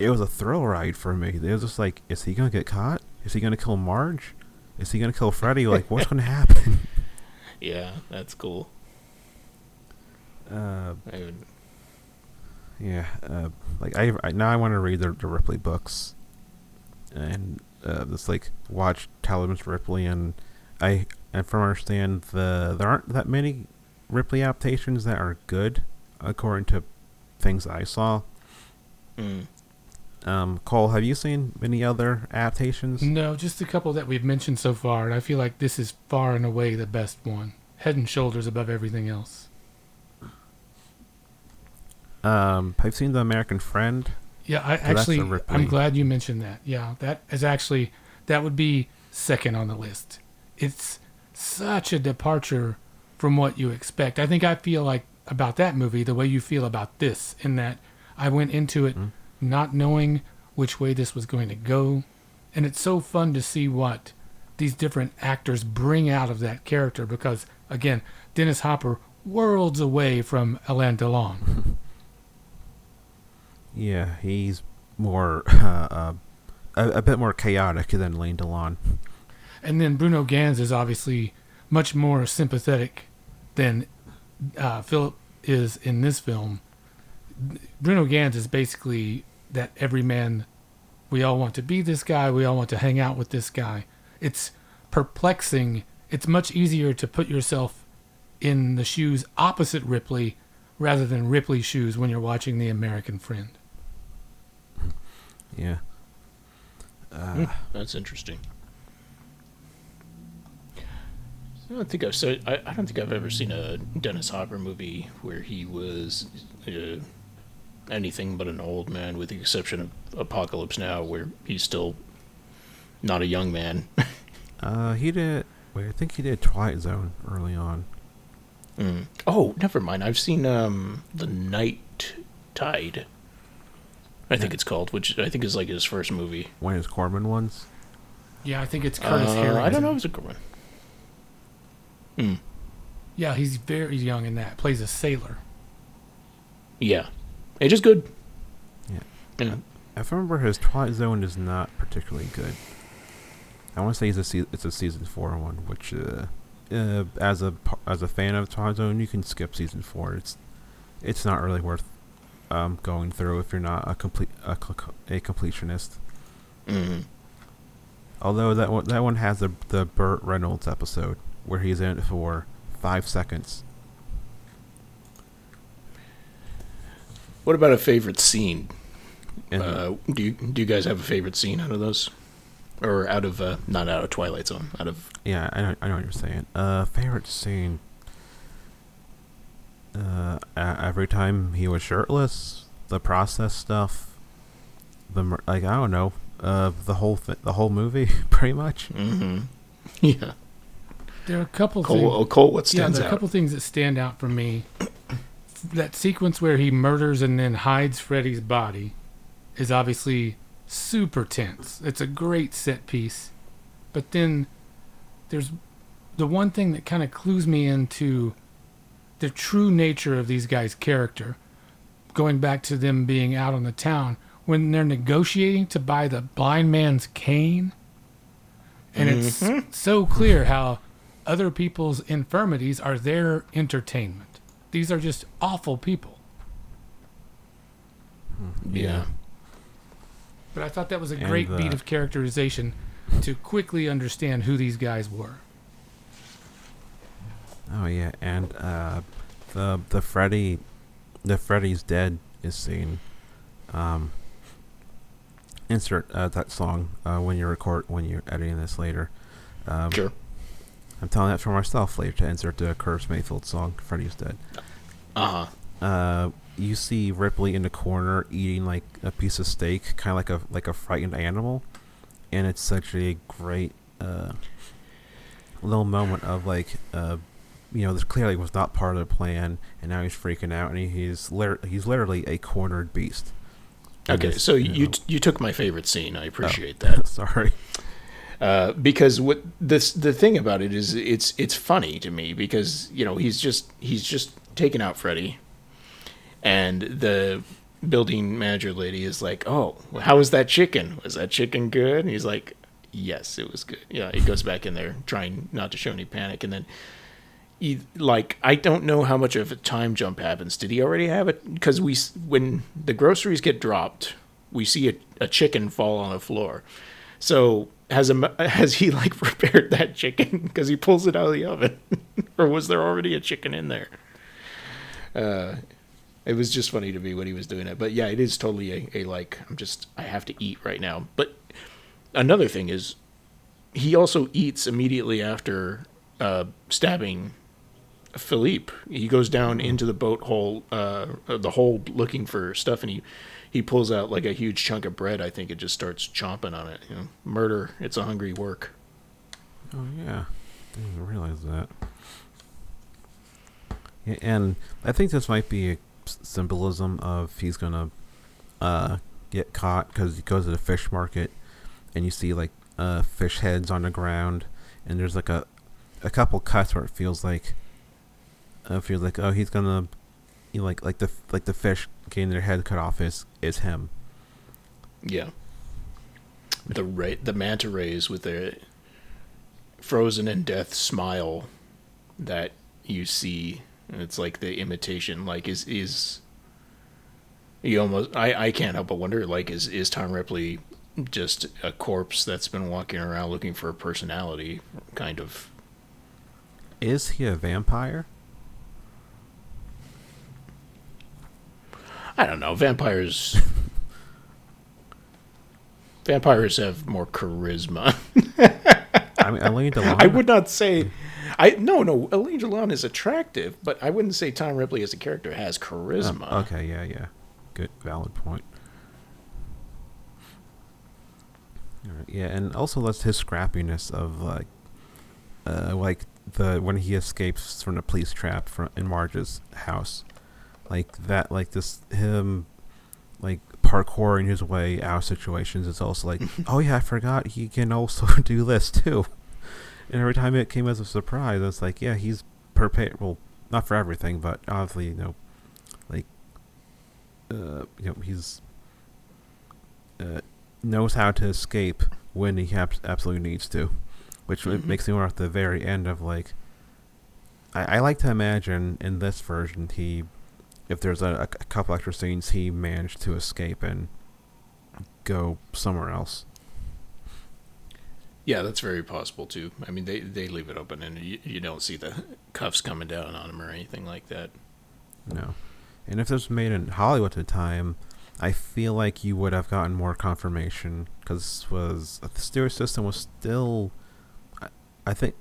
it was a thrill ride for me. It was just like, is he going to get caught? Is he going to kill Marge? Is he going to kill Freddy? Like, what's going to happen? Yeah, that's cool. Now I want to read the Ripley books. And just, like, watch Talented Mr. Ripley. And from what I understand, there aren't that many Ripley adaptations that are good, according to things I saw. Mm. Cole, have you seen any other adaptations? No, just a couple that we've mentioned so far, and I feel like this is far and away the best one. Head and shoulders above everything else. I've seen The American Friend. Yeah, I'm glad you mentioned that. Yeah, that would be second on the list. It's such a departure from what you expect. I think I feel like about that movie the way you feel about this, in that I went into it not knowing which way this was going to go. And it's so fun to see what these different actors bring out of that character, because, again, Dennis Hopper worlds away from Alain Delon. Yeah, he's more a bit more chaotic than Alain Delon. And then Bruno Ganz is obviously much more sympathetic than Philip is in this film. Bruno Ganz is basically that everyman. We all want to be this guy. We all want to hang out with this guy. It's perplexing. It's much easier to put yourself in the shoes opposite Ripley rather than Ripley's shoes when you're watching The American Friend. Yeah. That's interesting. I don't think I've ever seen a Dennis Hopper movie where he was anything but an old man, with the exception of Apocalypse Now, where he's still not a young man. I think he did Twilight Zone early on. Mm. Oh, never mind. I've seen The Night Tide, I think it's called, which I think is like his first movie. One of his Corman ones? Yeah, I think it's Curtis Harrington. I don't know if it's a Corman. Mm. Yeah, he's very young in that. Plays a sailor. Yeah. It's just good. Yeah. if I remember, his Twilight Zone is not particularly good. I want to say it's a season 4 one, which as a fan of Twilight Zone, you can skip season 4. It's not really worth going through if you're not a completionist. Mm-hmm. Although that one has the Burt Reynolds episode where he's in it for 5 seconds. What about a favorite scene? Do you guys have a favorite scene out of those, or out of not out of Twilight Zone? Out of yeah, I know what you're saying. Favorite scene. Every time he was shirtless, the process stuff, I don't know, the whole movie pretty much. Mm-hmm. Yeah. There are a couple. Cole, what stands out? There are a couple things that stand out for me. That sequence where he murders and then hides Freddy's body is obviously super tense. It's a great set piece. But then there's the one thing that kind of clues me into the true nature of these guys' character, going back to them being out on the town, when they're negotiating to buy the blind man's cane. And it's so clear how other people's infirmities are their entertainment. These are just awful people. Yeah. But I thought that was a great beat of characterization to quickly understand who these guys were. Oh yeah, and Freddy's dead is seen. Insert that song when you're editing this later. Sure. I'm telling that for myself later to insert the Curtis Mayfield song "Freddy's Dead." Uh-huh. You see Ripley in the corner eating like a piece of steak, kind of like a frightened animal, and it's such a great little moment of like. This clearly was not part of the plan, and now he's freaking out, and he's literally a cornered beast. Okay, so you took my favorite scene. I appreciate that. Sorry, because the thing about it is it's funny to me because he's just taken out Freddy, and the building manager lady is like, "Oh, how was that chicken? Was that chicken good?" And he's like, "Yes, it was good." Yeah, he goes back in there trying not to show any panic, and then. I don't know how much of a time jump happens. Did he already have it? Because when the groceries get dropped, we see a chicken fall on the floor. So has he prepared that chicken? Because he pulls it out of the oven. Or was there already a chicken in there? It was just funny to me when he was doing it. But yeah, it is totally I have to eat right now. But another thing is, he also eats immediately after... stabbing Philippe. He goes down into the boat hole, the hole looking for stuff, and he pulls out like a huge chunk of bread. I think it just starts chomping on it. Murder. It's a hungry work. Oh yeah, I didn't realize that. Yeah, and I think this might be a symbolism of he's gonna get caught because he goes to the fish market, and you see like fish heads on the ground, and there's like a couple cuts where it feels like oh, he's gonna the fish getting their head cut off is him. Yeah. The manta rays with their frozen in death smile that you see, and it's like the imitation. Like is you almost I can't help but wonder is Tom Ripley just a corpse that's been walking around looking for a personality kind of. Is he a vampire? I don't know. Vampires have more charisma. I mean, Alain Delon. I would not say. No. Alain Delon is attractive, but I wouldn't say Tom Ripley as a character has charisma. Okay. Yeah. Good, valid point. All right, yeah, and also that's his scrappiness of when he escapes from the police trap in Marge's house, parkouring his way out of situations is also like, oh yeah, I forgot he can also do this too. And every time it came as a surprise, it's like, yeah, he's prepared. Well, not for everything, but obviously, he's knows how to escape when he absolutely needs to, which makes me wonder at the very end of, like, I like to imagine in this version if there's a couple extra scenes, he managed to escape and go somewhere else. Yeah, that's very possible too. I mean, they leave it open, and you don't see the cuffs coming down on him or anything like that. No. And if this was made in Hollywood at the time, I feel like you would have gotten more confirmation, because the stereo system was still, I think,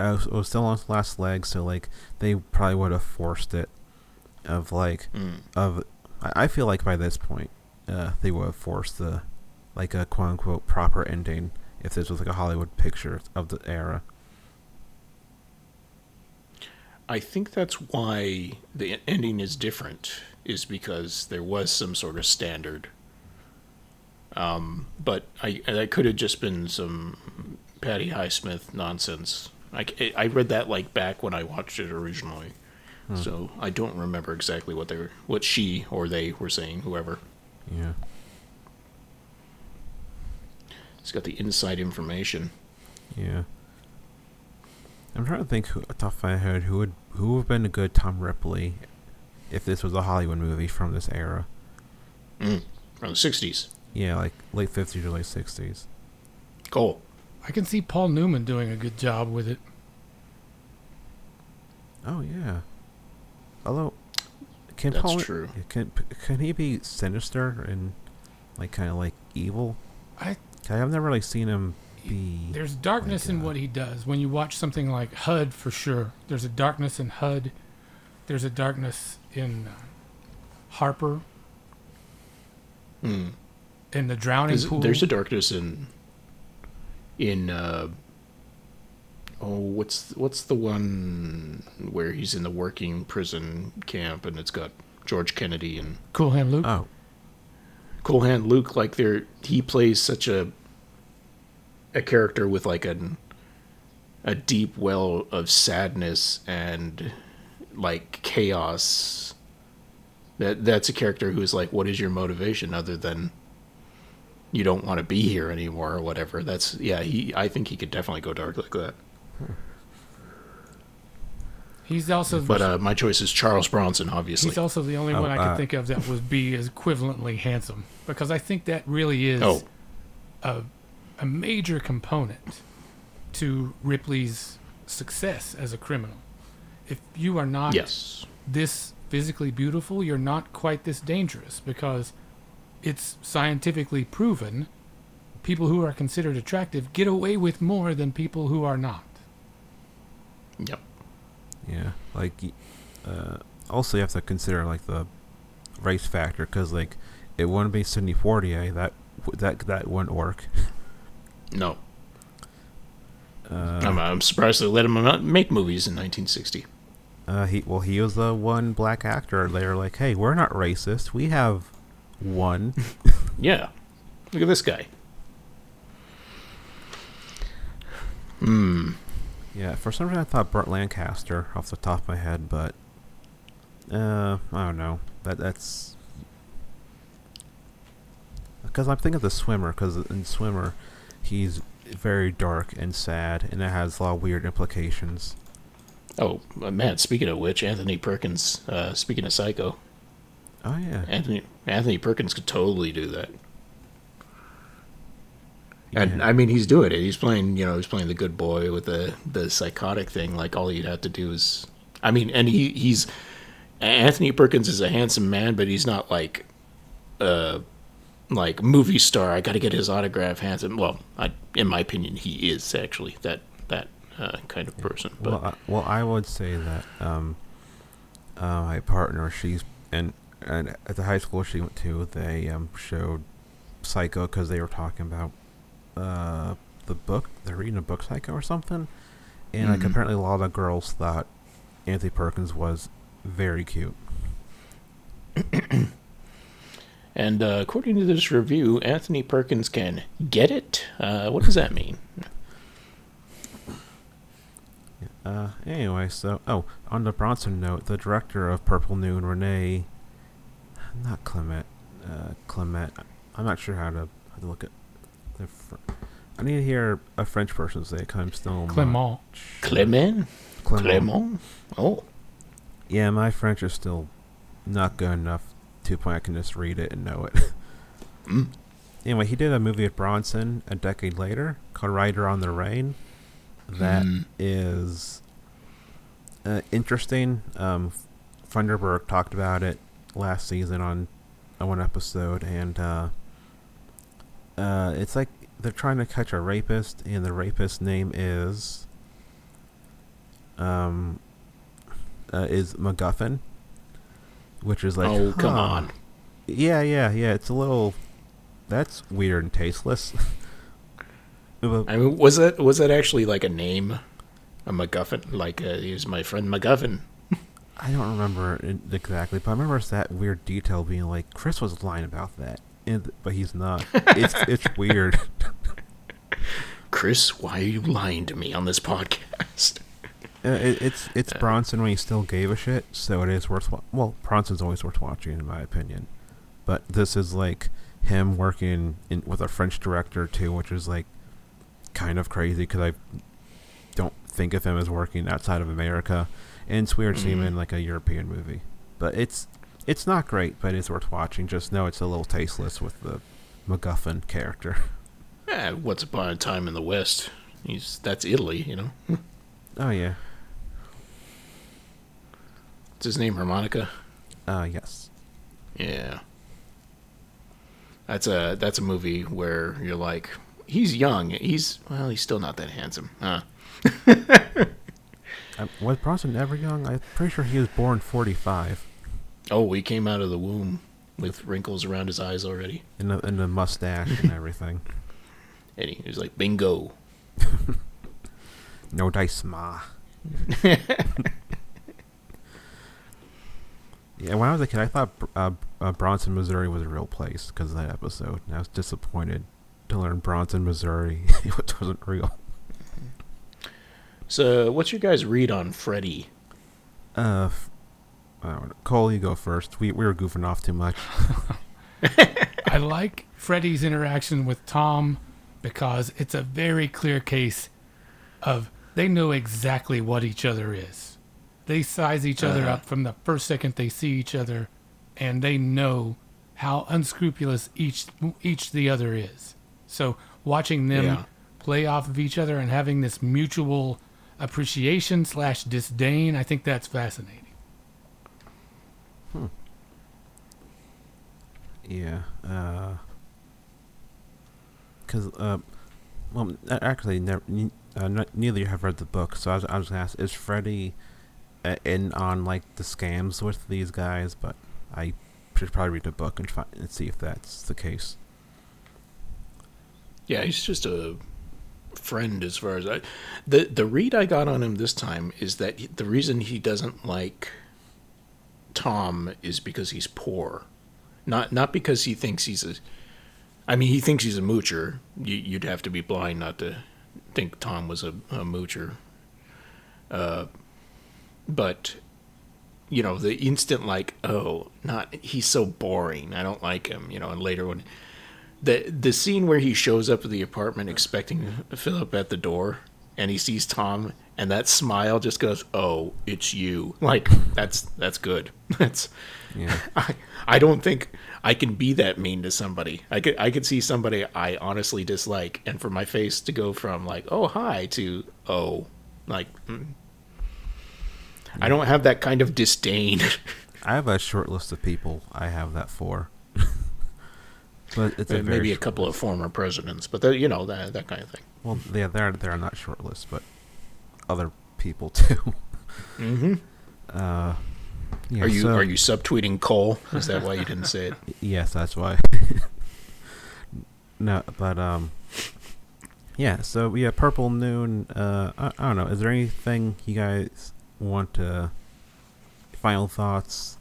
it was still on its last leg, so like they probably would have forced it. I feel like by this point, they would have forced the, like, a quote unquote proper ending if this was like a Hollywood picture of the era. I think that's why the ending is different, is because there was some sort of standard. But that could have just been some Patty Highsmith nonsense. I read that, like, back when I watched it originally, so I don't remember exactly what she or they were saying, whoever. Yeah. It's got the inside information. Yeah. I'm trying to think who would have been a good Tom Ripley if this was a Hollywood movie from this era. From the 60s. Yeah, like late 50s or late 60s. Cool. I can see Paul Newman doing a good job with it. Oh, yeah. Although, can he be sinister and, like, kind of like evil? I have never really seen him be... There's darkness in what he does. When you watch something like HUD, for sure, there's a darkness in HUD. There's a darkness in Harper. In the drowning pool. There's a darkness in what's the one where he's in the working prison camp and it's got George Kennedy and Cool Hand Luke? Oh. Cool Hand Luke, like, he plays such a character with, like, a deep well of sadness and, like, chaos. That's a character who's like, what is your motivation other than you don't want to be here anymore or whatever. That's, yeah, I think he could definitely go dark like that. He's also... But my choice is Charles Bronson, obviously. He's also the only one I can think of that would be as equivalently handsome, because I think that really is a major component to Ripley's success as a criminal. If you are not this physically beautiful, you're not quite this dangerous, because it's scientifically proven people who are considered attractive get away with more than people who are not. Yep. Yeah, like, also you have to consider, like, the race factor, because, like, it wouldn't be Sidney Poitier, that wouldn't work. No. I'm surprised they let him not make movies in 1960. He was the one black actor. They were like, hey, we're not racist. We have one. Yeah. Look at this guy. Yeah, for some reason I thought Burt Lancaster off the top of my head, but I don't know. That's because I'm thinking of The Swimmer. Because in Swimmer, he's very dark and sad, and it has a lot of weird implications. Oh, man! Speaking of which, Anthony Perkins. Speaking of Psycho. Oh yeah. Anthony Perkins could totally do that. Yeah. And I mean, he's doing it. He's playing, the good boy with the psychotic thing. Like, all you'd have to do is, I mean, and he's Anthony Perkins is a handsome man, but he's not like movie star. I got to get his autograph, handsome. Well, in my opinion, he is actually that kind of person. But. Well, I would say that my partner, she's and at the high school she went to, they showed Psycho because they were talking about. The book, they're reading a book, Psycho or something, and like apparently a lot of the girls thought Anthony Perkins was very cute. And according to this review, Anthony Perkins can get it. What does that mean? Anyway, so on the Bronson note, the director of Purple Noon, Renee, not Clement. I'm not sure how to have to look at their I need to hear a French person say Clément. Clément. Oh. Yeah, my French is still not good enough to the point I can just read it and know it. Anyway, he did a movie with Bronson a decade later called Rider on the Rain. That is interesting. Funderburg talked about it last season on one episode, and it's like they're trying to catch a rapist, and the rapist's name is MacGuffin, which is like, oh, come on. Yeah. It's a little, that's weird and tasteless. I mean, was that actually like a name, a MacGuffin? Like, here's my friend MacGuffin. I don't remember it exactly, but I remember that weird detail being like, Chris was lying about that, but he's not. It's weird. Chris, why are you lying to me on this podcast? It's Bronson when he still gave a shit, so it is worth. Well, Bronson's always worth watching, in my opinion. But this is like him working with a French director too, which is like kind of crazy because I don't think of him as working outside of America, and it's weird seeing him in like a European movie. But it's not great, but it's worth watching. Just know it's a little tasteless with the MacGuffin character. Yeah, Once Upon a Time in the West. That's Italy, you know. Oh yeah. Is his name Harmonica? Yes. Yeah. That's a movie where you're like, he's young. He's still not that handsome, huh? Was Bronson ever young? I'm pretty sure he was born 45. Oh, he came out of the womb with wrinkles around his eyes already. And a mustache and everything. And he was like, bingo. No dice, ma. Yeah, when I was a kid, I thought Bronson, Missouri was a real place because of that episode. And I was disappointed to learn Bronson, Missouri, which wasn't real. So, what's your guys' read on Freddy? Cole, you go first. We were goofing off too much. I like Freddy's interaction with Tom because it's a very clear case of they know exactly what each other is. They size each other up from the first second they see each other, and they know how unscrupulous each the other is. So watching them play off of each other and having this mutual appreciation / disdain, I think that's fascinating. Yeah, because actually never. Neither you have read the book, so I was going to ask, is Freddy in on, like, the scams with these guys? But I should probably read the book and see if that's the case. Yeah, he's just a friend as far as I... The read I got on him this time is that the reason he doesn't like Tom is because he's poor. Not because he thinks he's a... I mean, he thinks he's a moocher. You'd have to be blind not to... think Tom was a moocher, but you know, the instant like, oh, not he's so boring, I don't like him, you know. And later when the scene where he shows up at the apartment expecting Philip at the door and he sees Tom and that smile just goes, oh, it's you, like that's good. That's I don't think I can be that mean to somebody. I could see somebody I honestly dislike, and for my face to go from like, oh, hi, to, oh, like, I don't have that kind of disdain. I have a short list of people I have that for. But it's maybe a couple of former presidents, but you know, that kind of thing. Well, yeah, they're not short lists, but other people too. Mm-hmm. Yeah, are you subtweeting Cole? Is that why you didn't say it? Yes, that's why. No, but yeah. So yeah, Purple Noon. I don't know. Is there anything you guys want to? Final thoughts.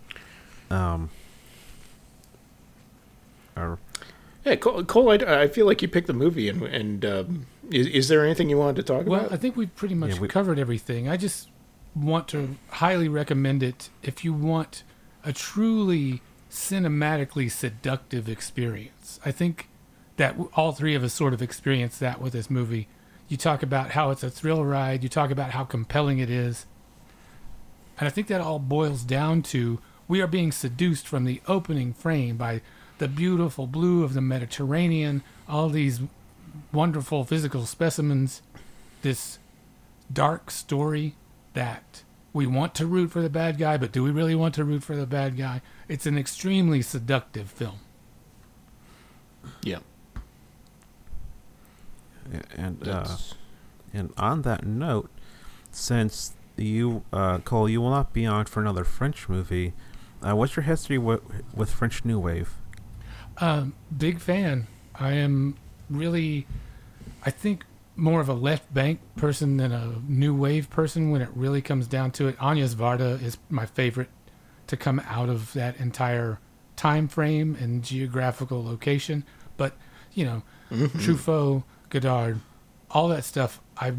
Hey, Cole. I feel like you picked the movie, and is there anything you wanted to talk about? Well, I think we pretty much covered everything. I just want to highly recommend it if you want a truly cinematically seductive experience. I think that all three of us sort of experienced that with this movie. You talk about how it's a thrill ride. You talk about how compelling it is. And I think that all boils down to we are being seduced from the opening frame by the beautiful blue of the Mediterranean, all these wonderful physical specimens, this dark story that we want to root for the bad guy, but do we really want to root for the bad guy? It's an extremely seductive film. Yeah. And on that note, since you, Cole, you will not be on for another French movie, what's your history with French New Wave? Big fan. I am really, I think, more of a left bank person than a new wave person when it really comes down to it. Agnes Varda is my favorite to come out of that entire time frame and geographical location. But, you know, Truffaut, Godard, all that stuff, I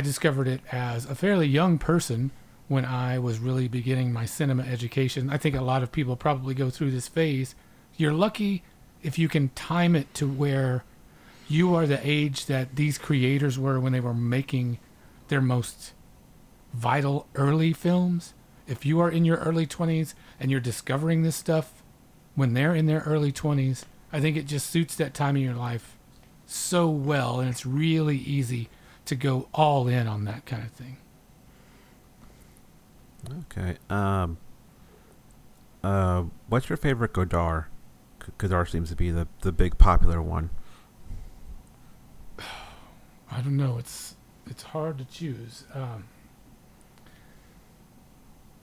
discovered it as a fairly young person when I was really beginning my cinema education. I think a lot of people probably go through this phase. You're lucky if you can time it to where you are the age that these creators were when they were making their most vital early films. If you are in your early 20s and you're discovering this stuff when they're in their early 20s, I think it just suits that time in your life so well, and it's really easy to go all in on that kind of thing. Okay. What's your favorite Godard? Godard seems to be the big popular one. I don't know. It's hard to choose.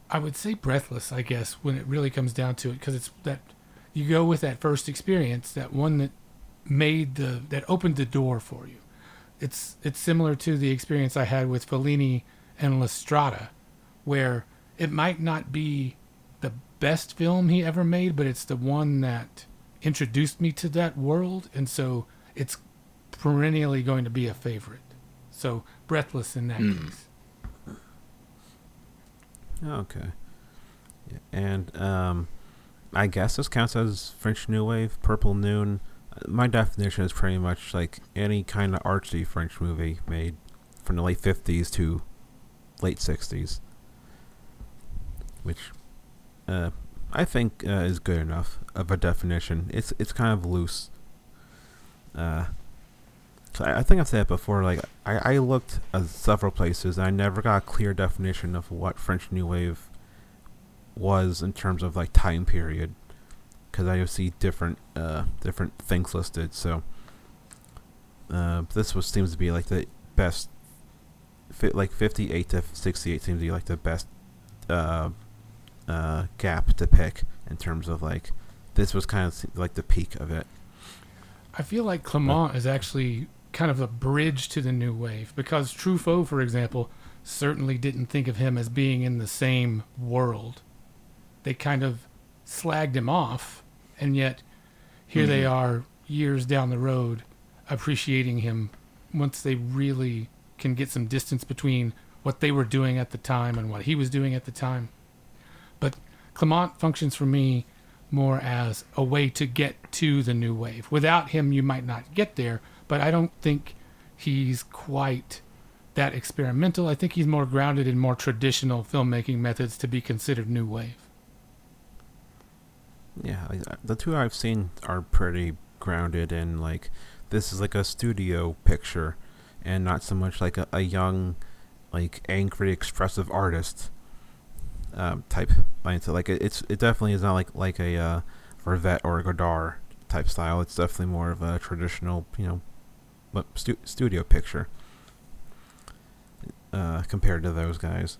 I would say Breathless, I guess, when it really comes down to it, because it's that you go with that first experience, that one that made that opened the door for you. It's similar to the experience I had with Fellini and La Strada, where it might not be the best film he ever made, but it's the one that introduced me to that world, and so it's perennially going to be a favorite. So Breathless in that case. Okay. And I guess this counts as French New Wave, Purple Noon. My definition is pretty much like any kind of artsy French movie made from the late 50s to late 60s, which I think is good enough of a definition. It's kind of loose. So I think I've said it before, like I looked at several places and I never got a clear definition of what French New Wave was in terms of like time period, because I see different things listed. So this seems to be like the best fit, like 58 to 68 seems to be like the best gap to pick in terms of like this was kind of like the peak of it. I feel like Clément is actually kind of a bridge to the new wave, because Truffaut, for example, certainly didn't think of him as being in the same world. They kind of slagged him off, and yet here they are years down the road appreciating him once they really can get some distance between what they were doing at the time and what he was doing at the time. But Clément functions for me more as a way to get to the new wave. Without him, you might not get there, but I don't think he's quite that experimental. I think he's more grounded in more traditional filmmaking methods to be considered new wave. Yeah, the two I've seen are pretty grounded in, like, this is like a studio picture and not so much like a young, like, angry, expressive artist type mindset. Like it definitely is not like a Vervet or a Godard type style. It's definitely more of a traditional, you know, studio picture compared to those guys.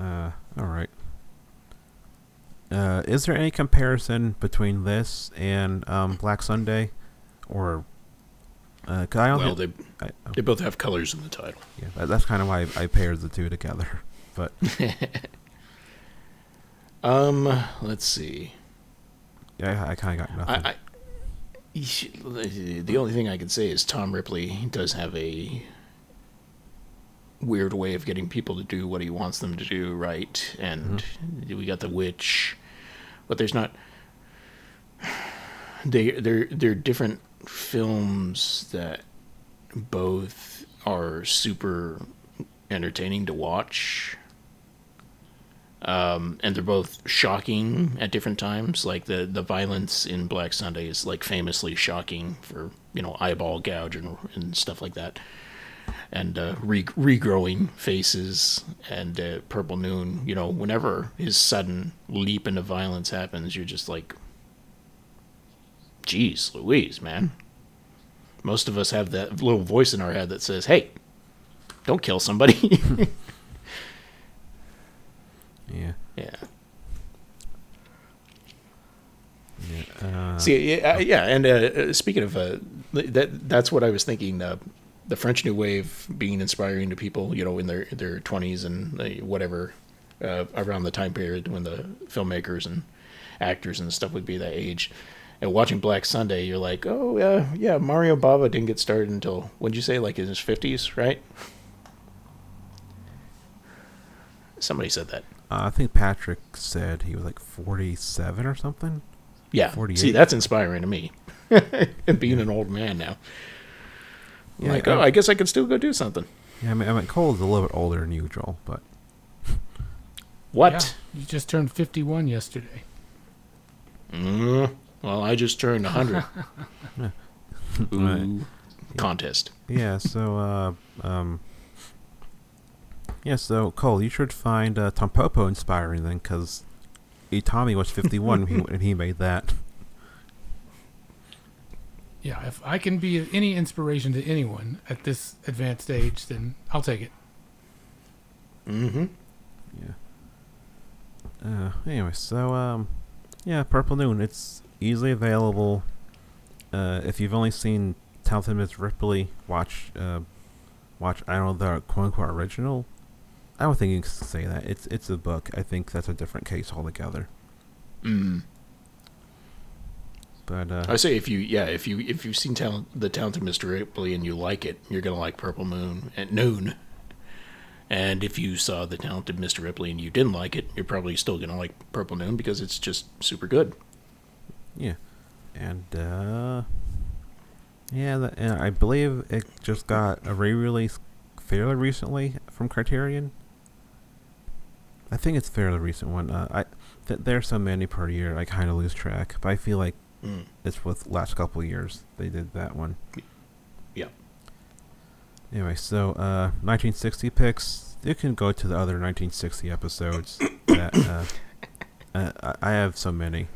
All right. Is there any comparison between this and Black Sunday, or? They both have colors in the title. Yeah, that's kind of why I paired the two together. But let's see. Yeah, I kind of got nothing. The only thing I can say is Tom Ripley does have a weird way of getting people to do what he wants them to do, right? And we got the witch, but there's not They're different films that both are super entertaining to watch. And they're both shocking at different times. Like the violence in Black Sunday is like famously shocking for, you know, eyeball gouge and stuff like that, and regrowing faces. And Purple Noon, you know, whenever his sudden leap into violence happens, you're just like, geez Louise, man. Most of us have that little voice in our head that says, hey, don't kill somebody. Yeah. And speaking of that's what I was thinking. The French New Wave being inspiring to people, you know, in their 20s and whatever, around the time period when the filmmakers and actors and stuff would be that age. And watching Black Sunday, you're like, oh yeah, Mario Bava didn't get started until, what'd you say, like in his 50s, right? Somebody said that. I think Patrick said he was like 47 or something. Yeah. 48. See, that's inspiring to me. And being an old man now. Yeah, like, I guess I could still go do something. Yeah, I mean, Cole's a little bit older than you, Joel, but... What? Yeah, you just turned 51 yesterday. Well, I just turned 100. Ooh. Contest. Yeah, so... So, Cole, you should find Tompopo inspiring then, because Itami was 51 when he made that. Yeah, if I can be any inspiration to anyone at this advanced age, then I'll take it. Mm-hmm. Yeah. Anyway, so, Purple Noon. It's easily available. If you've only seen Talented Mr. Ripley, watch, I don't know, the quote-unquote original. I don't think you can say that. It's a book. I think that's a different case altogether. Mm. But I say if you've seen the Talented Mr. Ripley and you like it, you're gonna like Purple Moon at Noon. And if you saw the Talented Mr. Ripley and you didn't like it, you're probably still gonna like Purple Noon because it's just super good. Yeah, and and I believe it just got a re-release fairly recently from Criterion. I think it's a fairly recent one. There are so many per year, I kind of lose track. But I feel like it's with last couple of years they did that one. Yeah. Anyway, so 1960 picks. You can go to the other 1960 episodes. That I have so many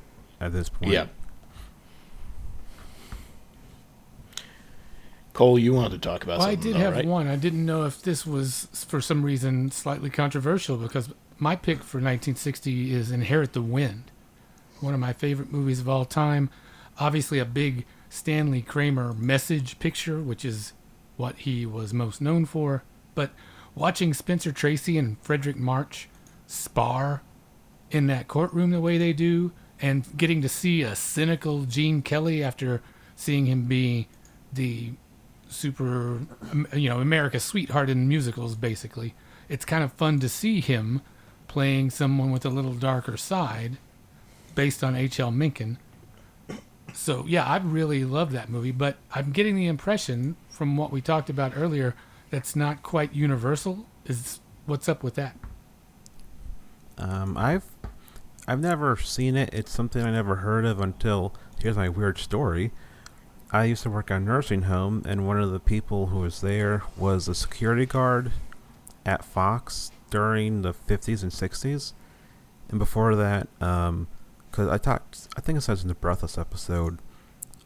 at this point. Yeah. Cole, you wanted to talk about something. I did have one. I didn't know if this was, for some reason, slightly controversial, because my pick for 1960 is Inherit the Wind, one of my favorite movies of all time. Obviously a big Stanley Kramer message picture, which is what he was most known for. But watching Spencer Tracy and Frederick March spar in that courtroom the way they do, and getting to see a cynical Gene Kelly after seeing him be the... super, you know, America's sweetheart in musicals, basically. It's kind of fun to see him playing someone with a little darker side, based on H.L. Mencken. So, yeah, I really love that movie, but I'm getting the impression from what we talked about earlier that's not quite universal. Is what's up with that? I've never seen it. It's something I never heard of until, here's my weird story. I used to work at a nursing home, and one of the people who was there was a security guard at Fox during the 50s and 60s. And before that, because I think it says in the Breathless episode,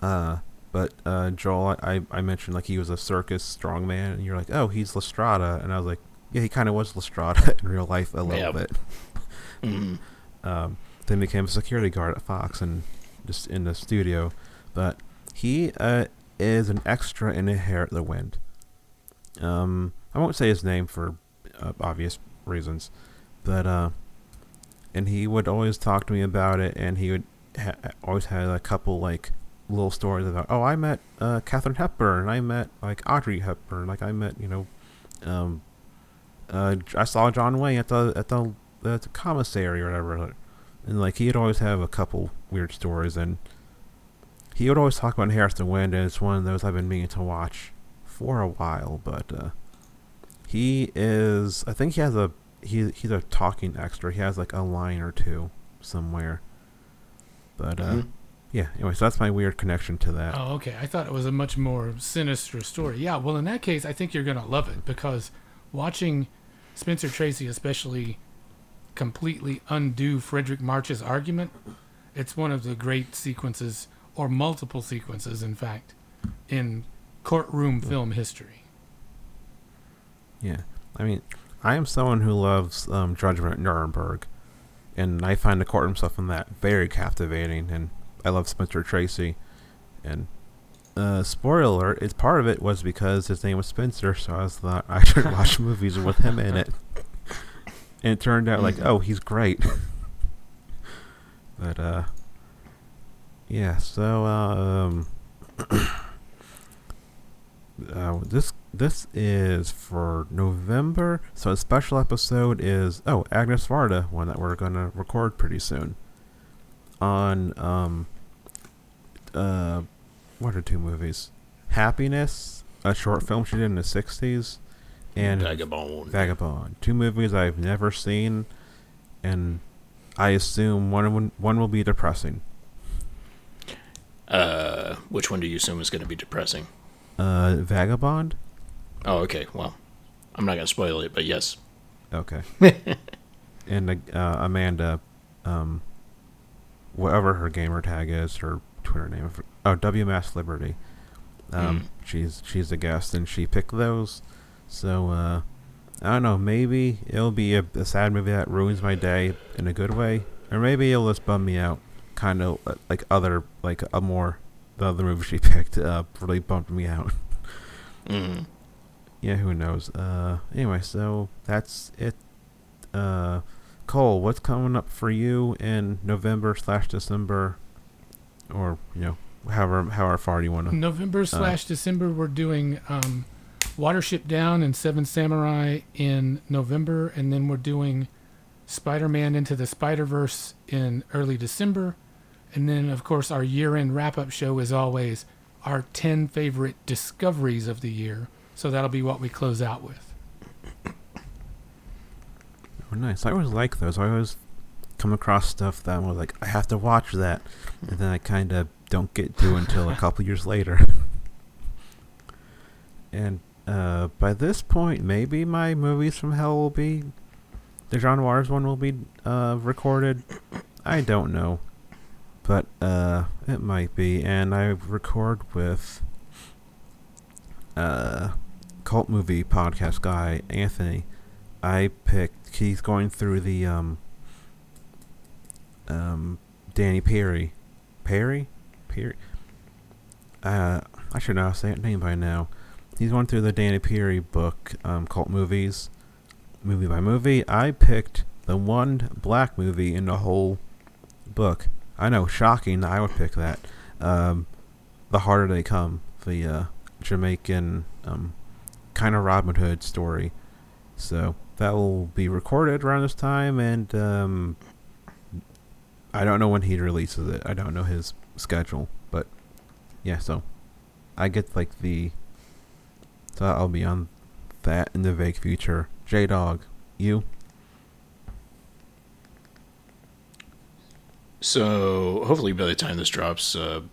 but Joel, I mentioned like he was a circus strongman, and you're like, oh, he's Lestrada. And I was like, yeah, he kind of was Lestrada in real life a little bit. Mm-hmm. Then became a security guard at Fox and just in the studio. But he is an extra in Inherit the Wind. I won't say his name for obvious reasons, but and he would always talk to me about it, and he would always had a couple like little stories about, oh, I met Katharine Hepburn, and I met like Audrey Hepburn, like I met, you know, I saw John Wayne at the commissary or whatever, and like he'd always have a couple weird stories and. He would always talk about Inherit the Wind, and it's one of those I've been meaning to watch for a while, but he is, I think he has a, he's a talking extra. He has like a line or two somewhere. But yeah, anyway, so that's my weird connection to that. Oh, okay. I thought it was a much more sinister story. Yeah, well, in that case, I think you're going to love it, because watching Spencer Tracy especially completely undo Frederick March's argument, it's one of the great sequences, or multiple sequences, in fact, in courtroom film history. Yeah. I mean, I am someone who loves Judgment at Nuremberg, and I find the courtroom stuff in that very captivating, and I love Spencer Tracy. And spoiler alert, it's part of it was because his name was Spencer, so I was thought I should watch movies with him in it. And it turned out like, oh, he's great. But yeah, so this is for November, so a special episode is Agnes Varda, one that we're gonna record pretty soon on what are two movies? Happiness, a short film she did in the 60s, and Vagabond. Two movies I've never seen, and I assume one will be depressing. Which one do you assume is going to be depressing? Vagabond. Oh, okay. Well, I'm not going to spoil it, but yes. Okay. And Amanda, whatever her gamer tag is, her Twitter name, WMass Liberty. She's a guest, and she picked those. So I don't know. Maybe it'll be a sad movie that ruins my day in a good way, or maybe it'll just bum me out. Kind of the other movie she picked really bumped me out. Yeah, who knows? Anyway, so that's it. Cole, what's coming up for you in November/December, or however far you want to? November/December, we're doing Watership Down and Seven Samurai in November, and then we're doing Spider-Man Into the Spider-Verse in early December. And then, of course, our year-end wrap-up show is always our 10 favorite discoveries of the year. So that'll be what we close out with. Oh, nice. I always like those. I always come across stuff that I'm like, I have to watch that. And then I kind of don't get to until a couple years later. And by this point, maybe my movies from hell will be... The John Waters one will be recorded. I don't know. But it might be, and I record with cult movie podcast guy Anthony. I picked. He's going through the Danny Peary. I should know how to say that name by now. He's going through the Danny Peary book, cult movies, movie by movie. I picked the one black movie in the whole book. I know, shocking that I would pick that. The Harder They Come, the Jamaican kind of Robin Hood story. So that will be recorded around this time, and I don't know when he releases it. I don't know his schedule, but yeah, so I get like the... So I'll be on that in the vague future. J-Dog, you... So hopefully by the time this drops, the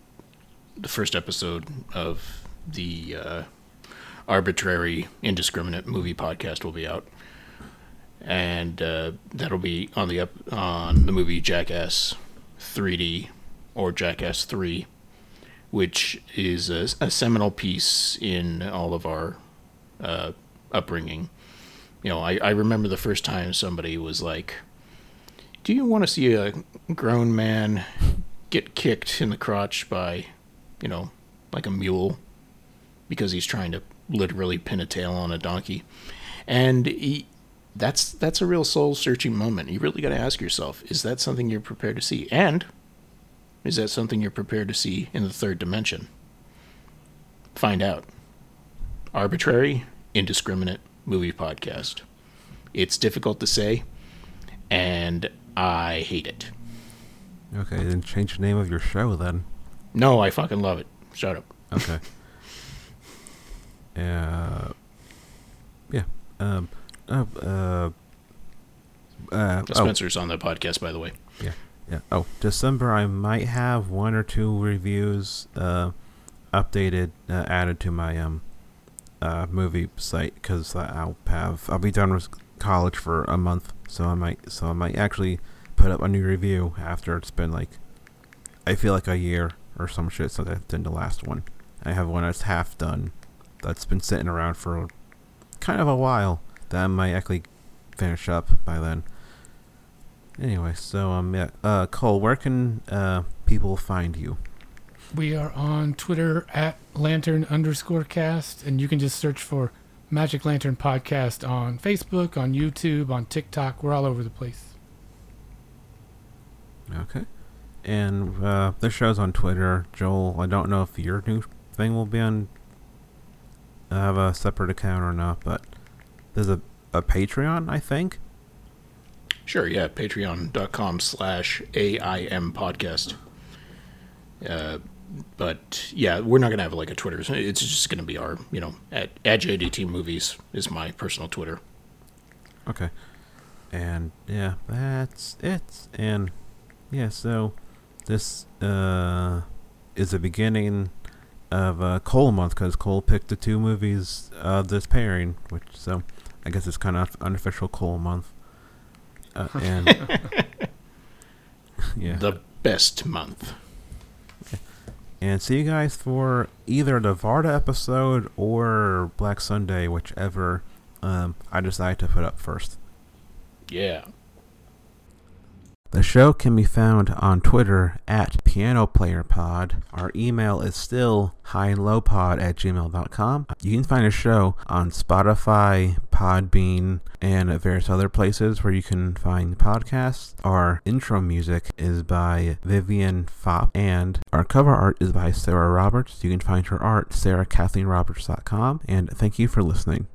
first episode of the Arbitrary Indiscriminate Movie Podcast will be out, and that'll be on the movie Jackass 3D or Jackass 3, which is a seminal piece in all of our upbringing. You know, I remember the first time somebody was like, "Do you want to see a grown man get kicked in the crotch by, like a mule because he's trying to literally pin a tail on a donkey?" And that's a real soul-searching moment. You really got to ask yourself, is that something you're prepared to see? And is that something you're prepared to see in the third dimension? Find out. Arbitrary, Indiscriminate Movie Podcast. It's difficult to say, and... I hate it. Okay, then change the name of your show then. No, I fucking love it. Shut up. Okay. Yeah. Spencer's on the podcast, by the way. Yeah. Yeah. Oh, December, I might have one or two reviews updated, added to my movie site, because I'll be done with college for a month, so I might actually put up a new review after it's been like, I feel like a year or some shit since I've done the last one. I have one that's half done, that's been sitting around for kind of a while, that I might actually finish up by then. Anyway, so yeah, Cole, where can people find you? We are on Twitter at Lantern_cast, and you can just search for Magic Lantern Podcast on Facebook, on YouTube, on TikTok. We're all over the place. Okay. And this show's on Twitter. Joel, I don't know if your new thing will be on... I have a separate account or not, but there's a Patreon, I think? Sure, yeah. Patreon.com/AIM podcast. But yeah, we're not gonna have like a Twitter. It's just gonna be our, at JDT Movies is my personal Twitter. Okay, and yeah, that's it. And yeah, so this is the beginning of Cole month, because Cole picked the two movies of this pairing, which so I guess it's kind of unofficial Cole month. And yeah, the best month. And see you guys for either the Varda episode or Black Sunday, whichever I decide to put up first. Yeah. The show can be found on Twitter at PianoPlayerPod. Our email is still highandlowpod@gmail.com. You can find the show on Spotify, Podbean, and various other places where you can find podcasts. Our intro music is by Vivian Fopp, and our cover art is by Sarah Roberts. You can find her art at sarahkathleenroberts.com, and thank you for listening.